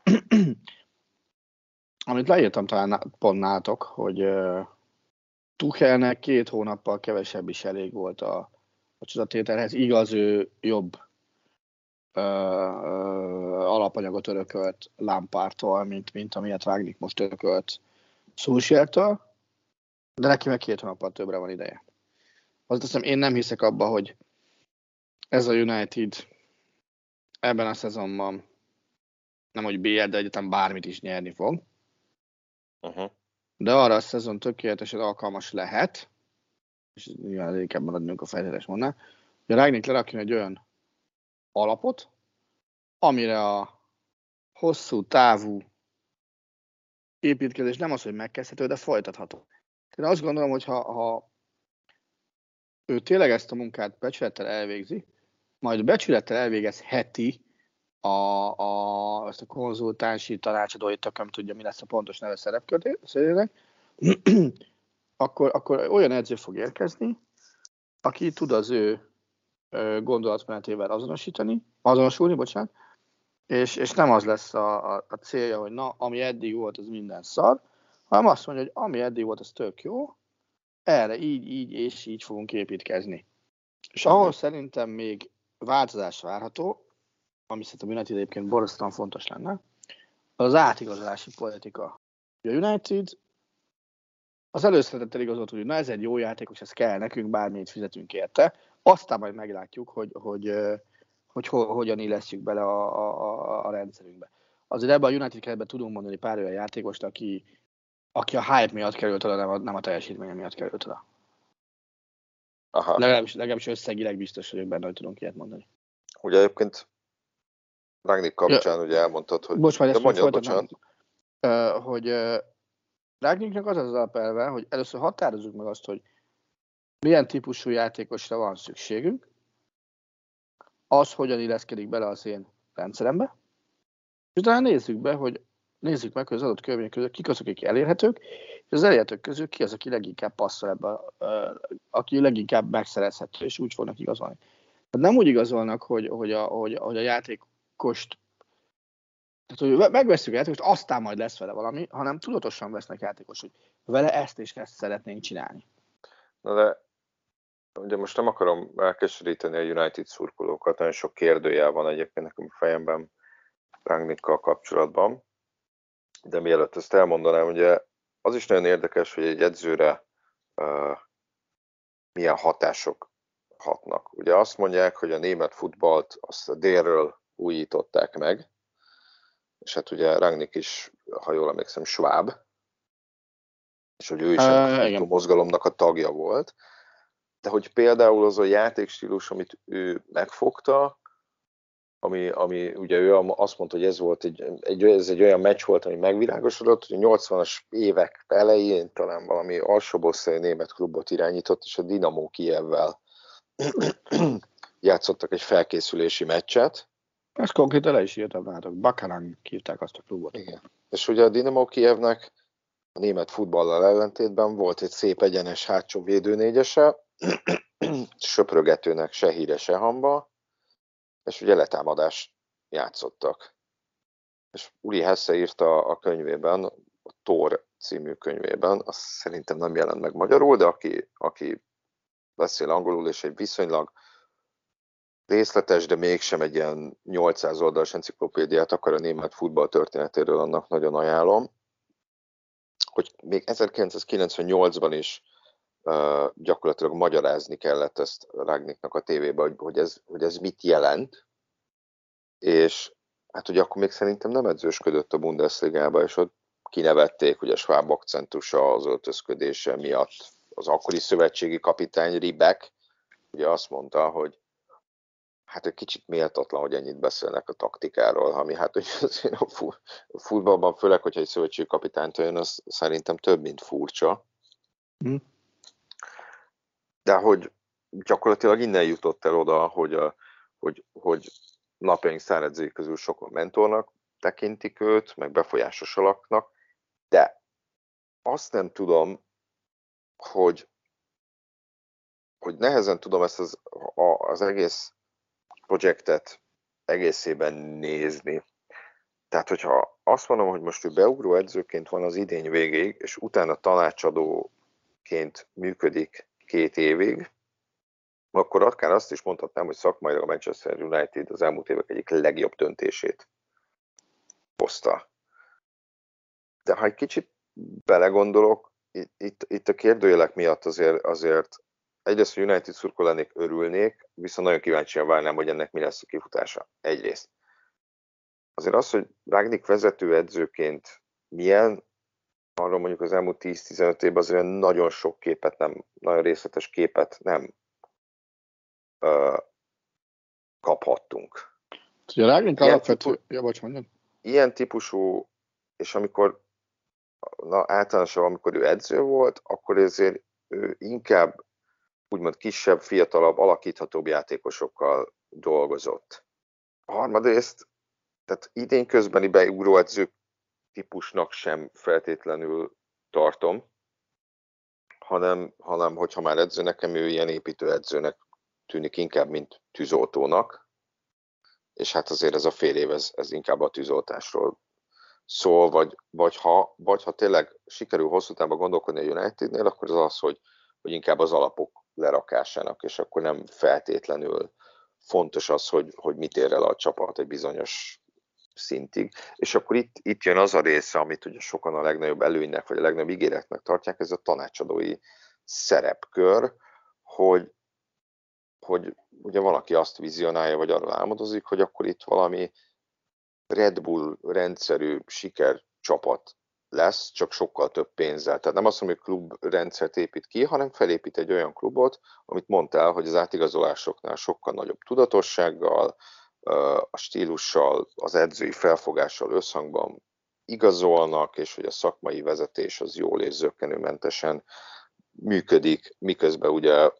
amit leírtam talán pont nátok, hogy uh, Tuchelnek két hónappal kevesebb is elég volt a, a csodatételhez. Igaz, ő jobb Ö, ö, alapanyagot örökölt Lampardtól, mint, mint amilyet Rangnick most örökölt Solskjaertől, de neki meg két hónappal többre van ideje. Azt hiszem, én nem hiszek abba, hogy ez a United ebben a szezonban nem hogy bé el, de egyetem bármit is nyerni fog. Uh-huh. De arra a szezon tökéletesen alkalmas lehet, és nyilván inkább maradnunk a fejlődés mondaná, hogy a Rangnick lerakjon egy olyan alapot, amire a hosszú távú építkezés nem az, hogy megkezdhető, de folytatható. Én azt gondolom, hogy ha, ha ő tényleg ezt a munkát becsülettel elvégzi, majd becsülettel elvégezheti a, a, ezt a konzultánsi tanácsadói, tököm tudja, mi lesz a pontos neve szerepkörének, akkor, akkor olyan edző fog érkezni, aki tud az ő gondolatmenetével azonosítani, azonosulni, bocsánat, és, és nem az lesz a, a, a célja, hogy na, ami eddig volt, az minden szar, hanem azt mondja, hogy ami eddig volt, az tök jó, erre így, így és így fogunk építkezni. És ahol szerintem még változás várható, ami szerintem a United egyébként borzasztóan fontos lenne, az átigazolási politika. A United az előszeretettel igazolt, hogy na ez egy jó játékos, ez kell nekünk, bármit fizetünk érte, aztán majd meglátjuk, hogy, hogy, hogy, hogy hogyan illesztjük bele a, a, a rendszerünkbe. Azért ebben a United keretben tudunk mondani pár olyan játékost, aki, aki a hype miatt került oda, nem a, nem a teljesítmény miatt került oda. Aha. Legalábbis, legalábbis összegileg biztos vagyok benne, hogy tudunk ilyet mondani. Ugye egyébként Rangnick kapcsán ja. ugye elmondtad, hogy... Bocs, majd ezt mondjad, bocsánat. Hogy Rangnicknak az az alapelve, hogy először határozzuk meg azt, hogy milyen típusú játékosra van szükségünk, az hogyan illeszkedik bele az én rendszerembe, és utána nézzük be, hogy nézzük meg, hogy az adott körülmények között kik azok, akik elérhetők, és az elérhetők közül ki az, aki leginkább passzol ebbe, aki leginkább megszerezhető, és úgy fognak igazolni. Nem úgy igazolnak, hogy, hogy, a, hogy, hogy a játékost, tehát hogy megveszünk a játékost, aztán majd lesz vele valami, hanem tudatosan vesznek játékos, hogy vele ezt és ezt szeretnénk csinálni. Na de ugye most nem akarom elkeseríteni a United szurkolókat, nagyon sok kérdőjel van egyébként nekem a fejemben Rangnickkal kapcsolatban, de mielőtt ezt elmondanám, ugye az is nagyon érdekes, hogy egy edzőre uh, milyen hatások hatnak. Ugye azt mondják, hogy a német futballt azt a délről újították meg, és hát ugye Rangnick is, ha jól emlékszem, sváb, és hogy ő is uh, a mozgalomnak a tagja volt. De hogy például az a játékstílus, amit ő megfogta, ami, ami ugye ő azt mondta, hogy ez volt egy, egy, ez egy olyan meccs volt, ami megvilágosodott, hogy a nyolcvanas évek elején talán valami alsóboszai német klubot irányított, és a Dinamo Kijevvel játszottak egy felkészülési meccset. Ezt konkrétan le is írtam nálatok, Bakarang hívták azt a klubot. Igen. És ugye a Dinamo Kijevnek a német futballal ellentétben volt egy szép egyenes hátsó védőnégyese, söprögetőnek se híre, se hamba, és ugye letámadást játszottak. És Uli Hesse írta a könyvében, a Tor című könyvében, azt szerintem nem jelent meg magyarul, de aki, aki beszél angolul, és egy viszonylag részletes, de mégsem egy ilyen nyolcszáz oldalas enciklopédiát akar a német futball történetéről, annak nagyon ajánlom, hogy még ezerkilencszázkilencvennyolcban is Uh, gyakorlatilag magyarázni kellett ezt Rangnicknak a tévébe, hogy, hogy, ez, hogy ez mit jelent. És hát ugye akkor még szerintem nem edzősködött a Bundesligába, és ott kinevették, ugye a sváb akcentusa, az öltözködése miatt az akkori szövetségi kapitány Ribek ugye azt mondta, hogy hát egy kicsit méltatlan, hogy ennyit beszélnek a taktikáról, ami hát ugye azért a futballban, főleg, hogyha egy szövetségi kapitánytól jön, az szerintem több, mint furcsa. Hm. De hogy gyakorlatilag innen jutott el oda, hogy, a, hogy, hogy napjaink száredzői közül sokan mentornak tekintik őt, meg befolyásos alaknak, de azt nem tudom, hogy, hogy nehezen tudom ezt az, a, az egész projektet egészében nézni. Tehát, hogyha azt mondom, hogy most ő beugró edzőként van az idény végéig, és utána tanácsadóként működik két évig, akkor akár azt is mondhatnám, hogy szakmailag a Manchester United az elmúlt évek egyik legjobb döntését hozta. De ha egy kicsit belegondolok, itt, itt a kérdőjelek miatt azért, azért egyrészt, hogy United szurkol lennék, örülnék, viszont nagyon kíváncsian várnám, hogy ennek mi lesz a kifutása. Egyrészt. Azért az, hogy Rangnick vezetőedzőként milyen, arról mondjuk az elmúlt tíz-tizenöt évben azért nagyon sok képet nem, nagyon részletes képet nem ö, kaphattunk. Ugye Rangnick alapvető, ja, bocs, mondjam. Ilyen típusú, és amikor na, általánosan amikor ő edző volt, akkor ezért ő inkább úgymond kisebb, fiatalabb, alakíthatóbb játékosokkal dolgozott. A harmadrészt, tehát idén közbeni beugró edzők típusnak sem feltétlenül tartom, hanem, hanem hogyha már edző, nekem ő ilyen építő edzőnek tűnik inkább, mint tűzoltónak, és hát azért ez a fél év, ez, ez inkább a tűzoltásról szól, vagy, vagy, ha, vagy ha tényleg sikerül hosszú távban gondolkodni a Unitednél, akkor az az, hogy, hogy inkább az alapok lerakásának, és akkor nem feltétlenül fontos az, hogy, hogy mit ér el a csapat egy bizonyos szintig. És akkor itt, itt jön az a része, amit ugye sokan a legnagyobb előnynek, vagy a legnagyobb ígéretnek tartják, ez a tanácsadói szerepkör, hogy, hogy ugye valaki azt vizionálja, vagy arról álmodozik, hogy akkor itt valami Red Bull rendszerű sikercsapat lesz, csak sokkal több pénzzel. Tehát nem azt mondom, hogy klubrendszert épít ki, hanem felépít egy olyan klubot, amit mondtál, hogy az átigazolásoknál sokkal nagyobb tudatossággal, a stílussal, az edzői felfogással összhangban igazolnak, és hogy a szakmai vezetés az jól és zökkenőmentesen működik, miközben ugye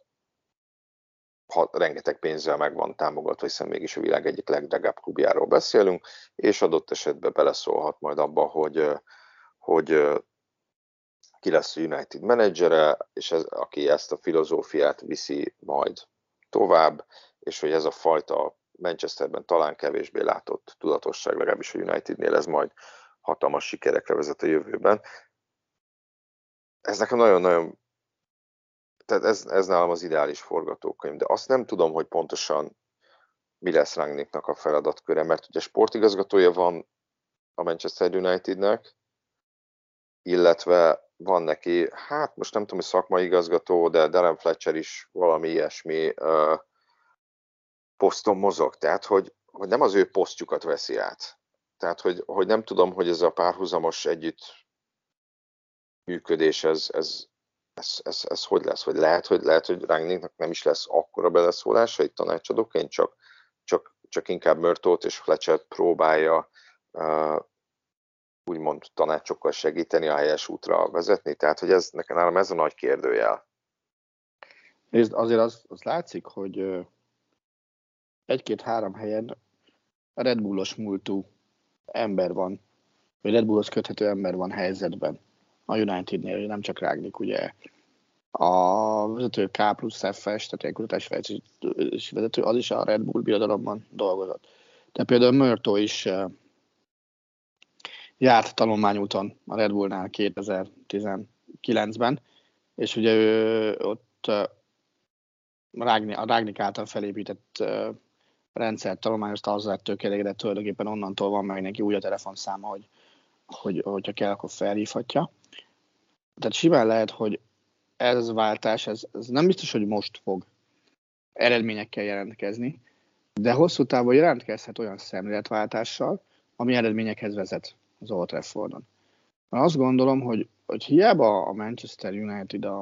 ha, rengeteg pénzzel meg van támogatva, hiszen mégis a világ egyik legdrágább klubjáról beszélünk, és adott esetben beleszólhat majd abba, hogy, hogy ki lesz a United menedzsere, és ez, aki ezt a filozófiát viszi majd tovább, és hogy ez a fajta Manchesterben talán kevésbé látott tudatosság, legalábbis a Unitednél ez majd hatalmas sikerekre vezet a jövőben. Ez nekem nagyon-nagyon, tehát ez, ez nálam az ideális forgatókönyv, de azt nem tudom, hogy pontosan mi lesz Rangnicknak a feladatköre, mert ugye sportigazgatója van a Manchester Unitednek, illetve van neki, hát most nem tudom, hogy szakmai igazgató, de Darren Fletcher is valami ilyesmi uh, poszton mozog, tehát hogy, hogy nem az ő posztjukat veszi át. Tehát, hogy, hogy nem tudom, hogy ez a párhuzamos együtt működés, ez, ez, ez, ez, ez hogy lesz, vagy lehet, hogy, lehet, hogy Rangnicknak nem is lesz akkora beleszólása itt tanácsadóként, csak, csak, csak inkább Murtaught és Fletchert próbálja uh, úgymond tanácsokkal segíteni, a helyes útra vezetni, tehát hogy ez nekem nálam ez a nagy kérdőjel. Nézd, azért az, az látszik, hogy egy-két-három helyen a Red Bullos múltú ember van, vagy Red Bullhoz köthető ember van helyzetben. A Unitednél, nem csak Rangnick, ugye a vezető K plusz F-es, tehát egy kutatásfejlesztési vezető, az is a Red Bull birodalomban dolgozott. De például Murtaught is járt tanulmányúton a Red Bullnál kétezer-tizenkilencben, és ugye ő ott a Rangnick által felépített rendszert tanulmányozta, azzal tök elégedett, tulajdonképpen onnantól van meg neki úgy a telefonszáma, hogy, hogy hogyha kell, akkor felhívhatja. Tehát simán lehet, hogy ez a váltás, ez, ez nem biztos, hogy most fog eredményekkel jelentkezni, de hosszú távon jelentkezhet olyan szemléletváltással, ami eredményekhez vezet az Old Traffordon. Azt gondolom, hogy, hogy hiába a Manchester United a,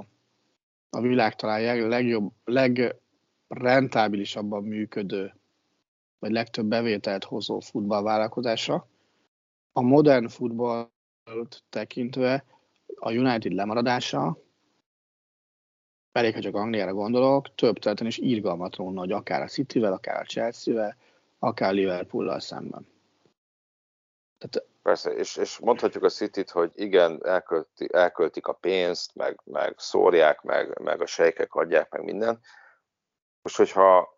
a világ talán legjobb, legrentábilisabban működő, vagy legtöbb bevételt hozó futballvállalkozása, a modern futballt tekintve a United lemaradása, elég, ha csak Angliára gondolok, több területen is irgalmatlanul nagy, akár a Cityvel, akár a Chelsea-vel, akár Liverpool-lal szemben. Tehát persze, és, és mondhatjuk a Cityt, hogy igen, elkölti, elköltik a pénzt, meg, meg szórják, meg, meg a sejkek adják, meg minden. Most, hogyha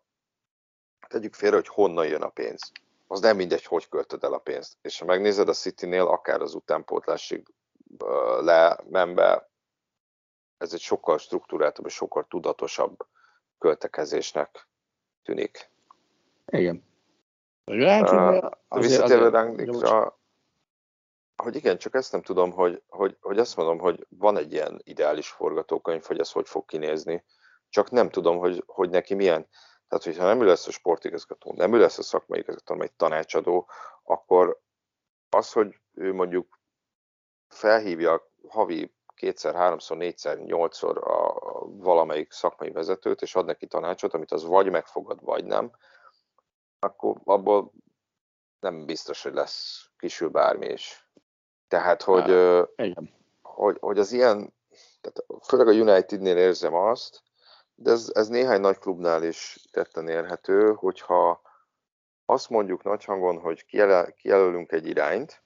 tegyük félre, hogy honnan jön a pénz, az nem mindegy, hogy költöd el a pénzt. És ha megnézed a Citynél, akár az utánpótlásig lemenve, ez egy sokkal struktúráltabb és sokkal tudatosabb költekezésnek tűnik. Igen. Visszatérve Rangnickra, hogy igen, csak ezt nem tudom, hogy, hogy, hogy azt mondom, hogy van egy ilyen ideális forgatókönyv, hogy ez hogy fog kinézni, csak nem tudom, hogy, hogy neki milyen. Tehát, hogyha nem ő lesz a sportigazgató, nem ő lesz a szakmai igazgató, hanem egy tanácsadó, akkor az, hogy ő mondjuk felhívja havi kétszer, háromszor, négyszer, nyolcszor a valamelyik szakmai vezetőt, és ad neki tanácsot, amit az vagy megfogad, vagy nem, akkor abból nem biztos, hogy lesz kisül bármi is. Tehát, hogy, uh, hogy, hogy az ilyen, tehát főleg a Unitednél érzem azt, de ez, ez néhány nagy klubnál is tetten érhető, hogyha azt mondjuk nagy hangon, hogy kijelölünk egy irányt,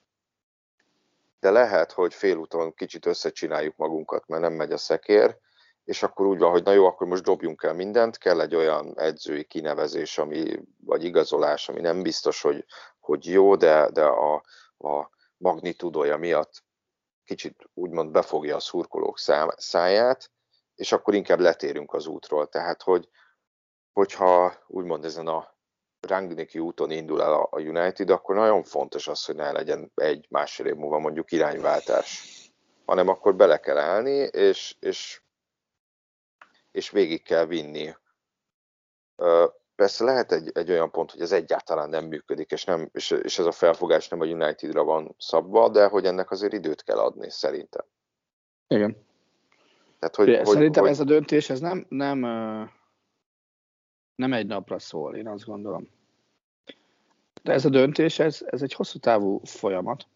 de lehet, hogy félúton kicsit összecsináljuk magunkat, mert nem megy a szekér, és akkor úgy van, hogy na jó, akkor most dobjunk el mindent, kell egy olyan edzői kinevezés, ami, vagy igazolás, ami nem biztos, hogy, hogy jó, de, de a, a magnitudója miatt kicsit úgymond befogja a szurkolók száját, és akkor inkább letérünk az útról. Tehát, hogy, hogyha úgymond ezen a Rangnicki úton indul el a United, akkor nagyon fontos az, hogy ne legyen egy-másfél év múlva mondjuk irányváltás, hanem akkor bele kell állni, és, és, és végig kell vinni. Persze lehet egy, egy olyan pont, hogy ez egyáltalán nem működik, és, nem, és, és ez a felfogás nem a Unitedra van szabva, de hogy ennek azért időt kell adni, szerintem. Igen. Tehát, hogy, hogy, szerintem hogy... ez a döntés ez nem, nem, nem egy napra szól, én azt gondolom. De ez a döntés, ez, ez egy hosszú távú folyamat.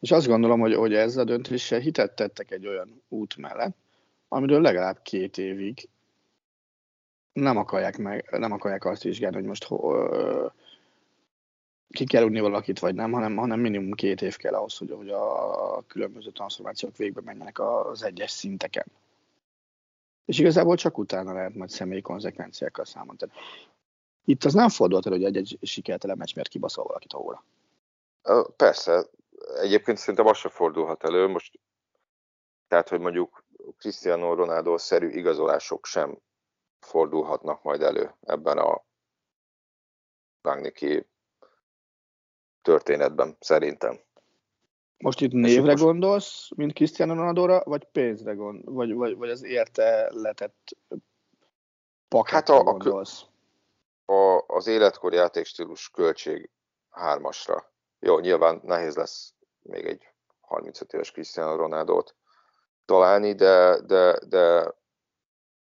És azt gondolom, hogy, hogy ezzel a döntéssel hitet tettek egy olyan út mellett, amiről legalább két évig nem akarják, meg, nem akarják azt vizsgálni, hogy most uh, ki kell udni valakit, vagy nem, hanem, hanem minimum két év kell ahhoz, hogy, hogy a különböző transformációk végbe menjenek az egyes szinteken. És igazából csak utána lehet majd személyi konzekvenciákkal számon tenni. Itt az nem fordult el, hogy egy-egy sikertelen meccs miért kibaszol valakit óra. Persze, egyébként szerintem az sem fordulhat elő most, tehát hogy mondjuk Cristiano Ronaldo-szerű igazolások sem fordulhatnak majd elő ebben a Rangnicki történetben, szerintem. Most itt névre most... gondolsz, mint Cristiano Ronaldo-ra, vagy pénzre gondolsz, vagy, vagy, vagy az érte letett paketre hát gondolsz? A, az életkor játékstílus költség hármasra. Jó, nyilván nehéz lesz még egy harmincöt éves Cristiano Ronaldo-t találni, de, de, de,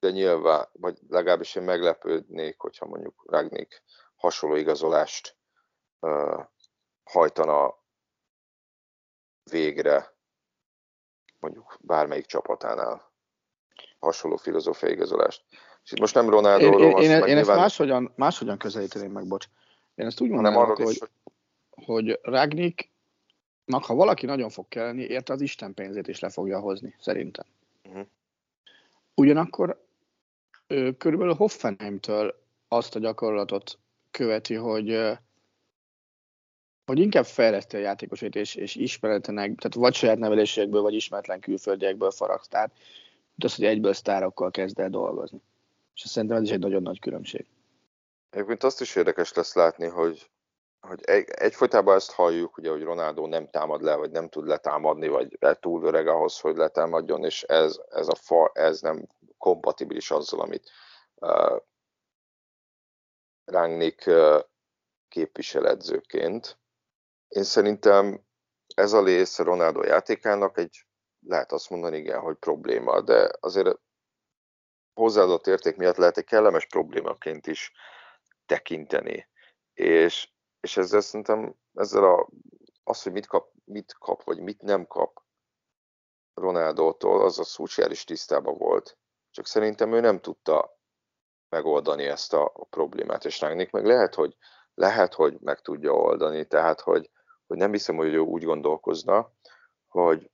de nyilván, vagy legalábbis én meglepődnék, hogyha mondjuk Rangnick hasonló igazolást uh, hajtana végre mondjuk bármelyik csapatánál hasonló filozófiai igazolást. És itt most nem Ronaldo-ról van szó. Én, én, én nyilván... ezt máshogyan, máshogyan közelíteném meg, bocs. Én ezt úgy mondanám, arra akkor, is, hogy... hogy Rangnicknak, ha valaki nagyon fog kelleni, érte az Isten pénzét is le fogja hozni, szerintem. Uh-huh. Ugyanakkor ő, körülbelül Hoffenheimtől azt a gyakorlatot követi, hogy, hogy inkább fejleszti a játékosait, és, és ismeretlenek, tehát vagy saját nevelésekből, vagy ismeretlen külföldiekből faragsz. Tehát az, hogy egyből sztárokkal kezd el dolgozni. És szerintem ez is egy nagyon nagy különbség. Egyébként azt is érdekes lesz látni, hogy hogy egy, egyfolytában ezt halljuk, ugye, hogy Ronaldo nem támad le, vagy nem tud letámadni, vagy túl öreg ahhoz, hogy letámadjon, és ez, ez a fa, ez nem kompatibilis azzal, amit uh, Rangnick uh, képviseledzőként. Én szerintem ez a rész Ronaldo játékának egy, lehet azt mondani, igen, hogy probléma, de azért hozzáadott érték miatt lehet egy kellemes problémaként is tekinteni. És És ezzel szerintem ezzel a, az, hogy mit kap, mit kap, vagy mit nem kap Ronaldótól, az a Solskjaer is tisztában volt. Csak szerintem ő nem tudta megoldani ezt a, a problémát. És Rangnick meg lehet, hogy, lehet, hogy meg tudja oldani. Tehát, hogy, hogy nem hiszem, hogy ő úgy gondolkozna, hogy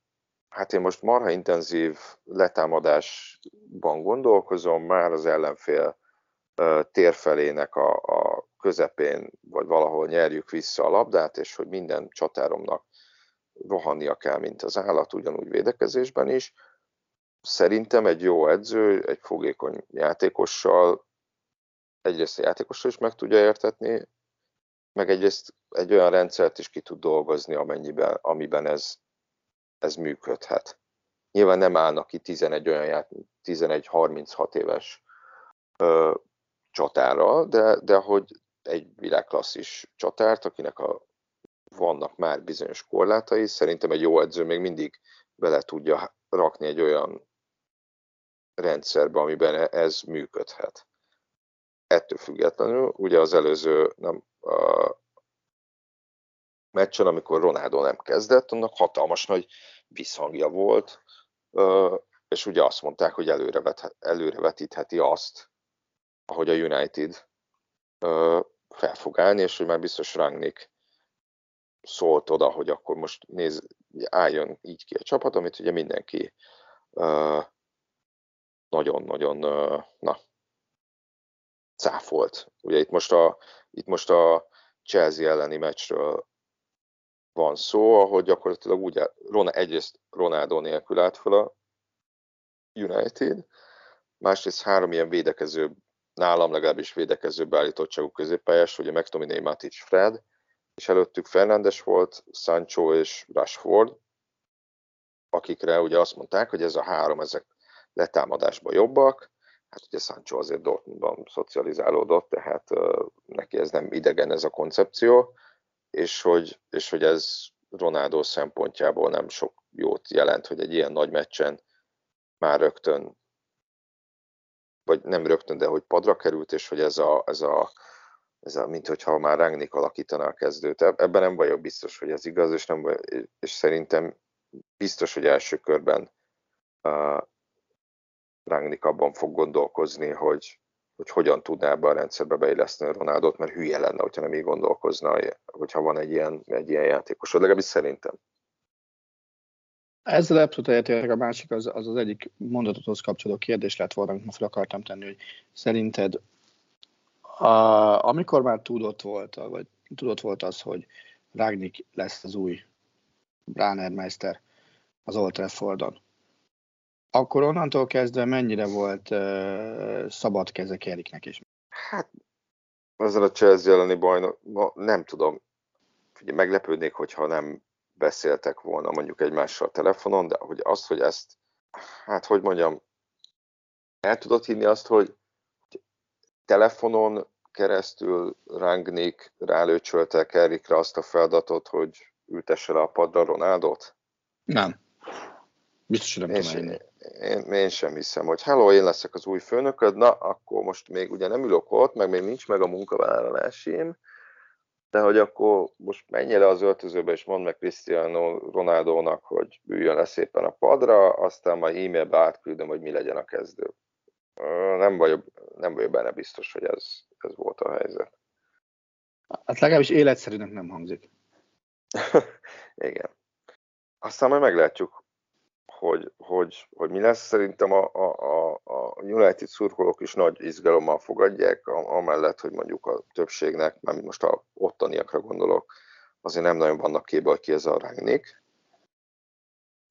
hát én most marha intenzív letámadásban gondolkozom, már az ellenfél uh, térfelének a, a közepén, vagy valahol nyerjük vissza a labdát, és hogy minden csatáromnak rohannia kell, mint az állat, ugyanúgy védekezésben is. Szerintem egy jó edző, egy fogékony játékossal, egyrészt a játékossal is meg tudja értetni, meg egyrészt egy olyan rendszert is ki tud dolgozni, amennyiben, amiben ez, ez működhet. Nyilván nem állnak ki tizenegy olyan játék, tizenegy harminchat éves ö, csatára, de, de hogy egy világklasszis csatárt, akinek a, vannak már bizonyos korlátai, szerintem egy jó edző még mindig bele tudja rakni egy olyan rendszerbe, amiben ez működhet. Ettől függetlenül, ugye az előző nem, a meccsen, amikor Ronaldo nem kezdett, annak hatalmas nagy visszhangja volt, és ugye azt mondták, hogy előrevet, előrevetítheti azt, ahogy a United fel fog állni, és hogy már biztos Rangnick szólt oda, hogy akkor most néz, álljon így ki a csapat, amit ugye mindenki uh, nagyon-nagyon uh, na, cáfolt. Ugye itt most, a, itt most a Chelsea elleni meccsről van szó, ahogy gyakorlatilag úgy áll, Ron, egyrészt Ronaldo nélkül állt fel a United, másrészt három ilyen védekező nálam legalábbis védekező beállítottságú középpályás, ugye McTominay, Matic, Fred, és előttük Fernandes volt, Sancho és Rashford, akikre ugye azt mondták, hogy ez a három, ezek letámadásban jobbak, hát ugye Sancho azért Dortmundban szocializálódott, tehát uh, neki ez nem idegen ez a koncepció, és hogy, és hogy ez Ronaldo szempontjából nem sok jót jelent, hogy egy ilyen nagy meccsen már rögtön vagy nem rögtön, de hogy padra került, és hogy ez a, ez a, ez a mint hogyha már Rangnick alakítaná a kezdőt. Ebben nem vagyok biztos, hogy ez igaz, és, nem, és szerintem biztos, hogy első körben uh, Rangnick abban fog gondolkozni, hogy, hogy hogyan tudná ebbe a rendszerbe beilleszteni Ronaldot, mert hülye lenne, hogyha nem így gondolkozna, hogyha van egy ilyen, egy ilyen játékos, legalábbis szerintem. Ezzel abszolút egyetértek. A másik az, az az egyik mondatothoz kapcsolódó kérdés lett volna, amit ma fel akartam tenni, hogy szerinted a, amikor már tudott volt, vagy tudott volt az, hogy Rangnick lesz az új Bránermeister az Old Traffordon, akkor onnantól kezdve mennyire volt uh, szabad keze Carricknek is? Hát, ezzel a Chelsea elleni bajnok, ma nem tudom, ugye meglepődnék, hogyha nem beszéltek volna mondjuk egymással a telefonon, de hogy azt, hogy ezt, hát hogy mondjam, el tudod hinni azt, hogy telefonon keresztül Rangnick rálőcsölte Carrickre azt a feladatot, hogy ültesse le a padra Ronaldot? Nem. Biztos, hogy nem én tudom én, én, én sem hiszem, hogy hello, én leszek az új főnököd, na, akkor most még ugye nem ülök ott, meg még nincs meg a munkavállalásim, de hogy akkor most menj le az öltözőbe, és mondd meg Cristiano Ronaldónak, hogy üljön le szépen a padra, aztán majd e-mailbe átküldöm, hogy mi legyen a kezdő. Nem vagyok, nem vagyok benne biztos, hogy ez, ez volt a helyzet. Hát legalábbis életszerűnek nem hangzik. Igen. Aztán majd meglátjuk, hogy, hogy, hogy mi lesz. Szerintem a, a, a United szurkolók is nagy izgalommal fogadják, amellett, hogy mondjuk a többségnek, mármint most a ottaniakra gondolok, azért nem nagyon vannak képbe, hogy ki ez a Rangnick.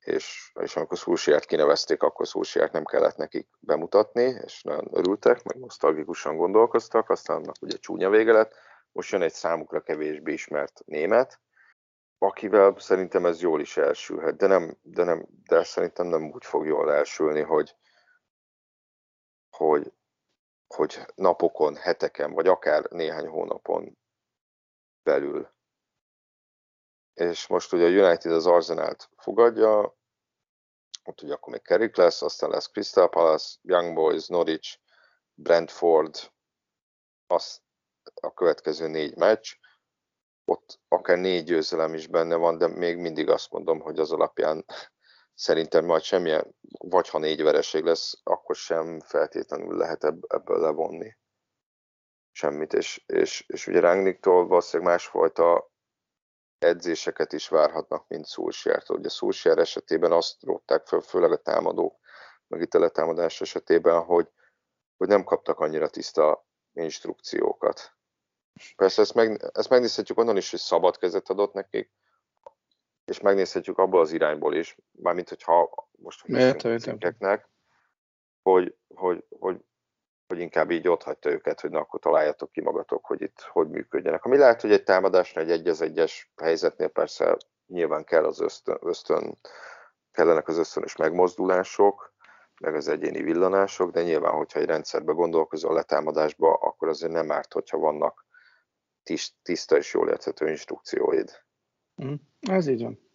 És, és amikor Solskjaert kinevezték, akkor Solskjaert nem kellett nekik bemutatni, és nagyon örültek, meg nosztalgikusan gondolkoztak, aztán annak ugye csúnya vége lett. Most jön egy számukra kevésbé ismert német, akivel szerintem ez jól is elsülhet, de, nem, de, nem, de szerintem nem úgy fog jól elsülni, hogy, hogy, hogy napokon, heteken, vagy akár néhány hónapon belül. És most ugye a United az Arsenalt fogadja, ott ugye akkor még Carrick lesz, aztán lesz Crystal Palace, Young Boys, Norwich, Brentford, az a következő négy meccs, ott akár négy győzelem is benne van, de még mindig azt mondom, hogy az alapján szerintem majd semmilyen, vagy ha négy vereség lesz, akkor sem feltétlenül lehet ebből levonni semmit. És, és, és ugye Rangnicktól valószínűleg másfajta edzéseket is várhatnak, mint Solskjaertől. Ugye Solskjaer esetében azt rótták fel, főleg a támadók, meg itt a letámadás esetében, hogy, hogy nem kaptak annyira tiszta instrukciókat. Persze ezt, meg, ezt megnézhetjük onnan is, hogy szabad kezet adott nekik, és megnézhetjük abból az irányból is, mármint hogyha most cikkeknek, hogy, hogy, hogy, hogy inkább így ott hagyta őket, hogy na, akkor találjátok ki magatok, hogy itt hogy működjenek. Ami lehet, hogy egy támadásnál, egy egy-az-egyes helyzetnél persze nyilván kell az ösztön, ösztön, kellenek az ösztönös megmozdulások, meg az egyéni villanások, de nyilván, hogyha egy rendszerbe gondolkozol letámadásba, akkor azért nem árt, hogyha vannak tiszta és jól érthető instrukcióid. Mm, ez így van.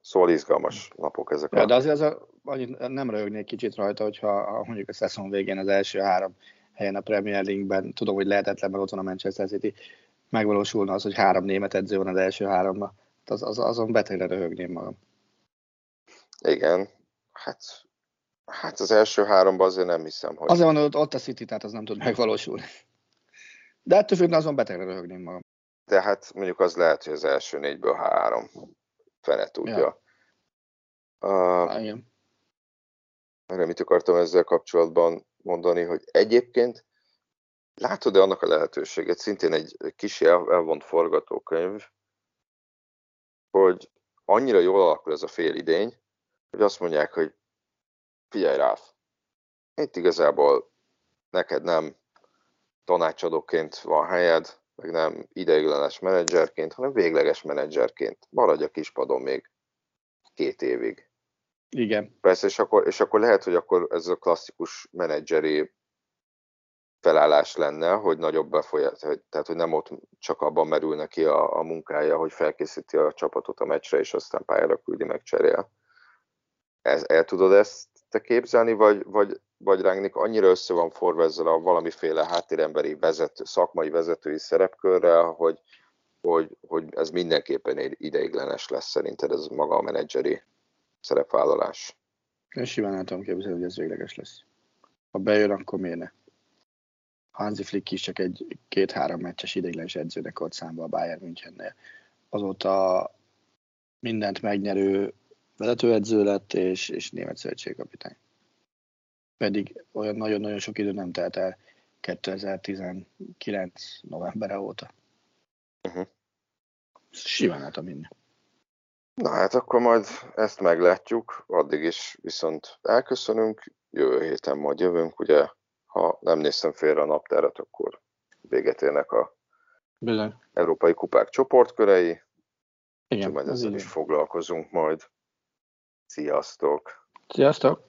Szóval izgalmas napok ezek. Ja, de azért az a, annyit nem röhögnék kicsit rajta, hogyha mondjuk a szezon végén az első három helyen a Premier League-ben, tudom, hogy lehetetlen, mert ott van a Manchester City, megvalósulna az, hogy három német edző van az első háromban. Az, az, azon betegre röhögném magam. Igen. Hát, hát az első háromban azért nem hiszem, hogy... Azért van, hogy ott a City, tehát az nem tud megvalósulni. De ettől függően azon betegre röhögném magam. De hát mondjuk az lehet, hogy az első négyből három fene tudja. Ja. Uh, igen. Erre mit akartam ezzel kapcsolatban mondani, hogy egyébként látod-e annak a lehetőséget, szintén egy kis elvont forgatókönyv, hogy annyira jól alakul ez a fél idény, hogy azt mondják, hogy figyelj Ralf, itt igazából neked nem tanácsadóként van helyed, meg nem ideiglenes menedzserként, hanem végleges menedzserként. Maradj a kispadon még két évig. Igen. Persze, és akkor, és akkor lehet, hogy akkor ez a klasszikus menedzseri felállás lenne, hogy nagyobb befolyás, tehát hogy nem ott csak abban merül neki a, a munkája, hogy felkészíti a csapatot a meccsre, és aztán pályára küldi, meg cserél. Ez, el tudod ezt te képzelni, vagy, vagy, vagy Rangnick annyira össze van forva ezzel a valamiféle háttéremberi vezető, szakmai vezetői szerepkörrel, hogy, hogy, hogy ez mindenképpen ideiglenes lesz szerinted, ez maga a menedzseri szerepvállalás. Én simán el tudom képzelni, hogy ez végleges lesz. Ha bejön, akkor miért ne? Hansi Flick is csak egy két-három meccses ideiglenes edzőnek volt számba a Bayern Münchennél. Azóta mindent megnyerő vezetőedző lett, és, és német szövetségkapitány. Pedig olyan nagyon-nagyon sok idő nem telt el kétezer-tizenkilenc novembere óta. Uh-huh. Simán állt a minden. Na hát akkor majd ezt meglátjuk, addig is viszont elköszönünk, jövő héten majd jövünk, ugye ha nem néztem félre a naptárat, akkor véget érnek a Bilek. Európai Kupák csoportkörei, igen, majd ezzel is foglalkozunk majd. Sziasztok! Sziasztok!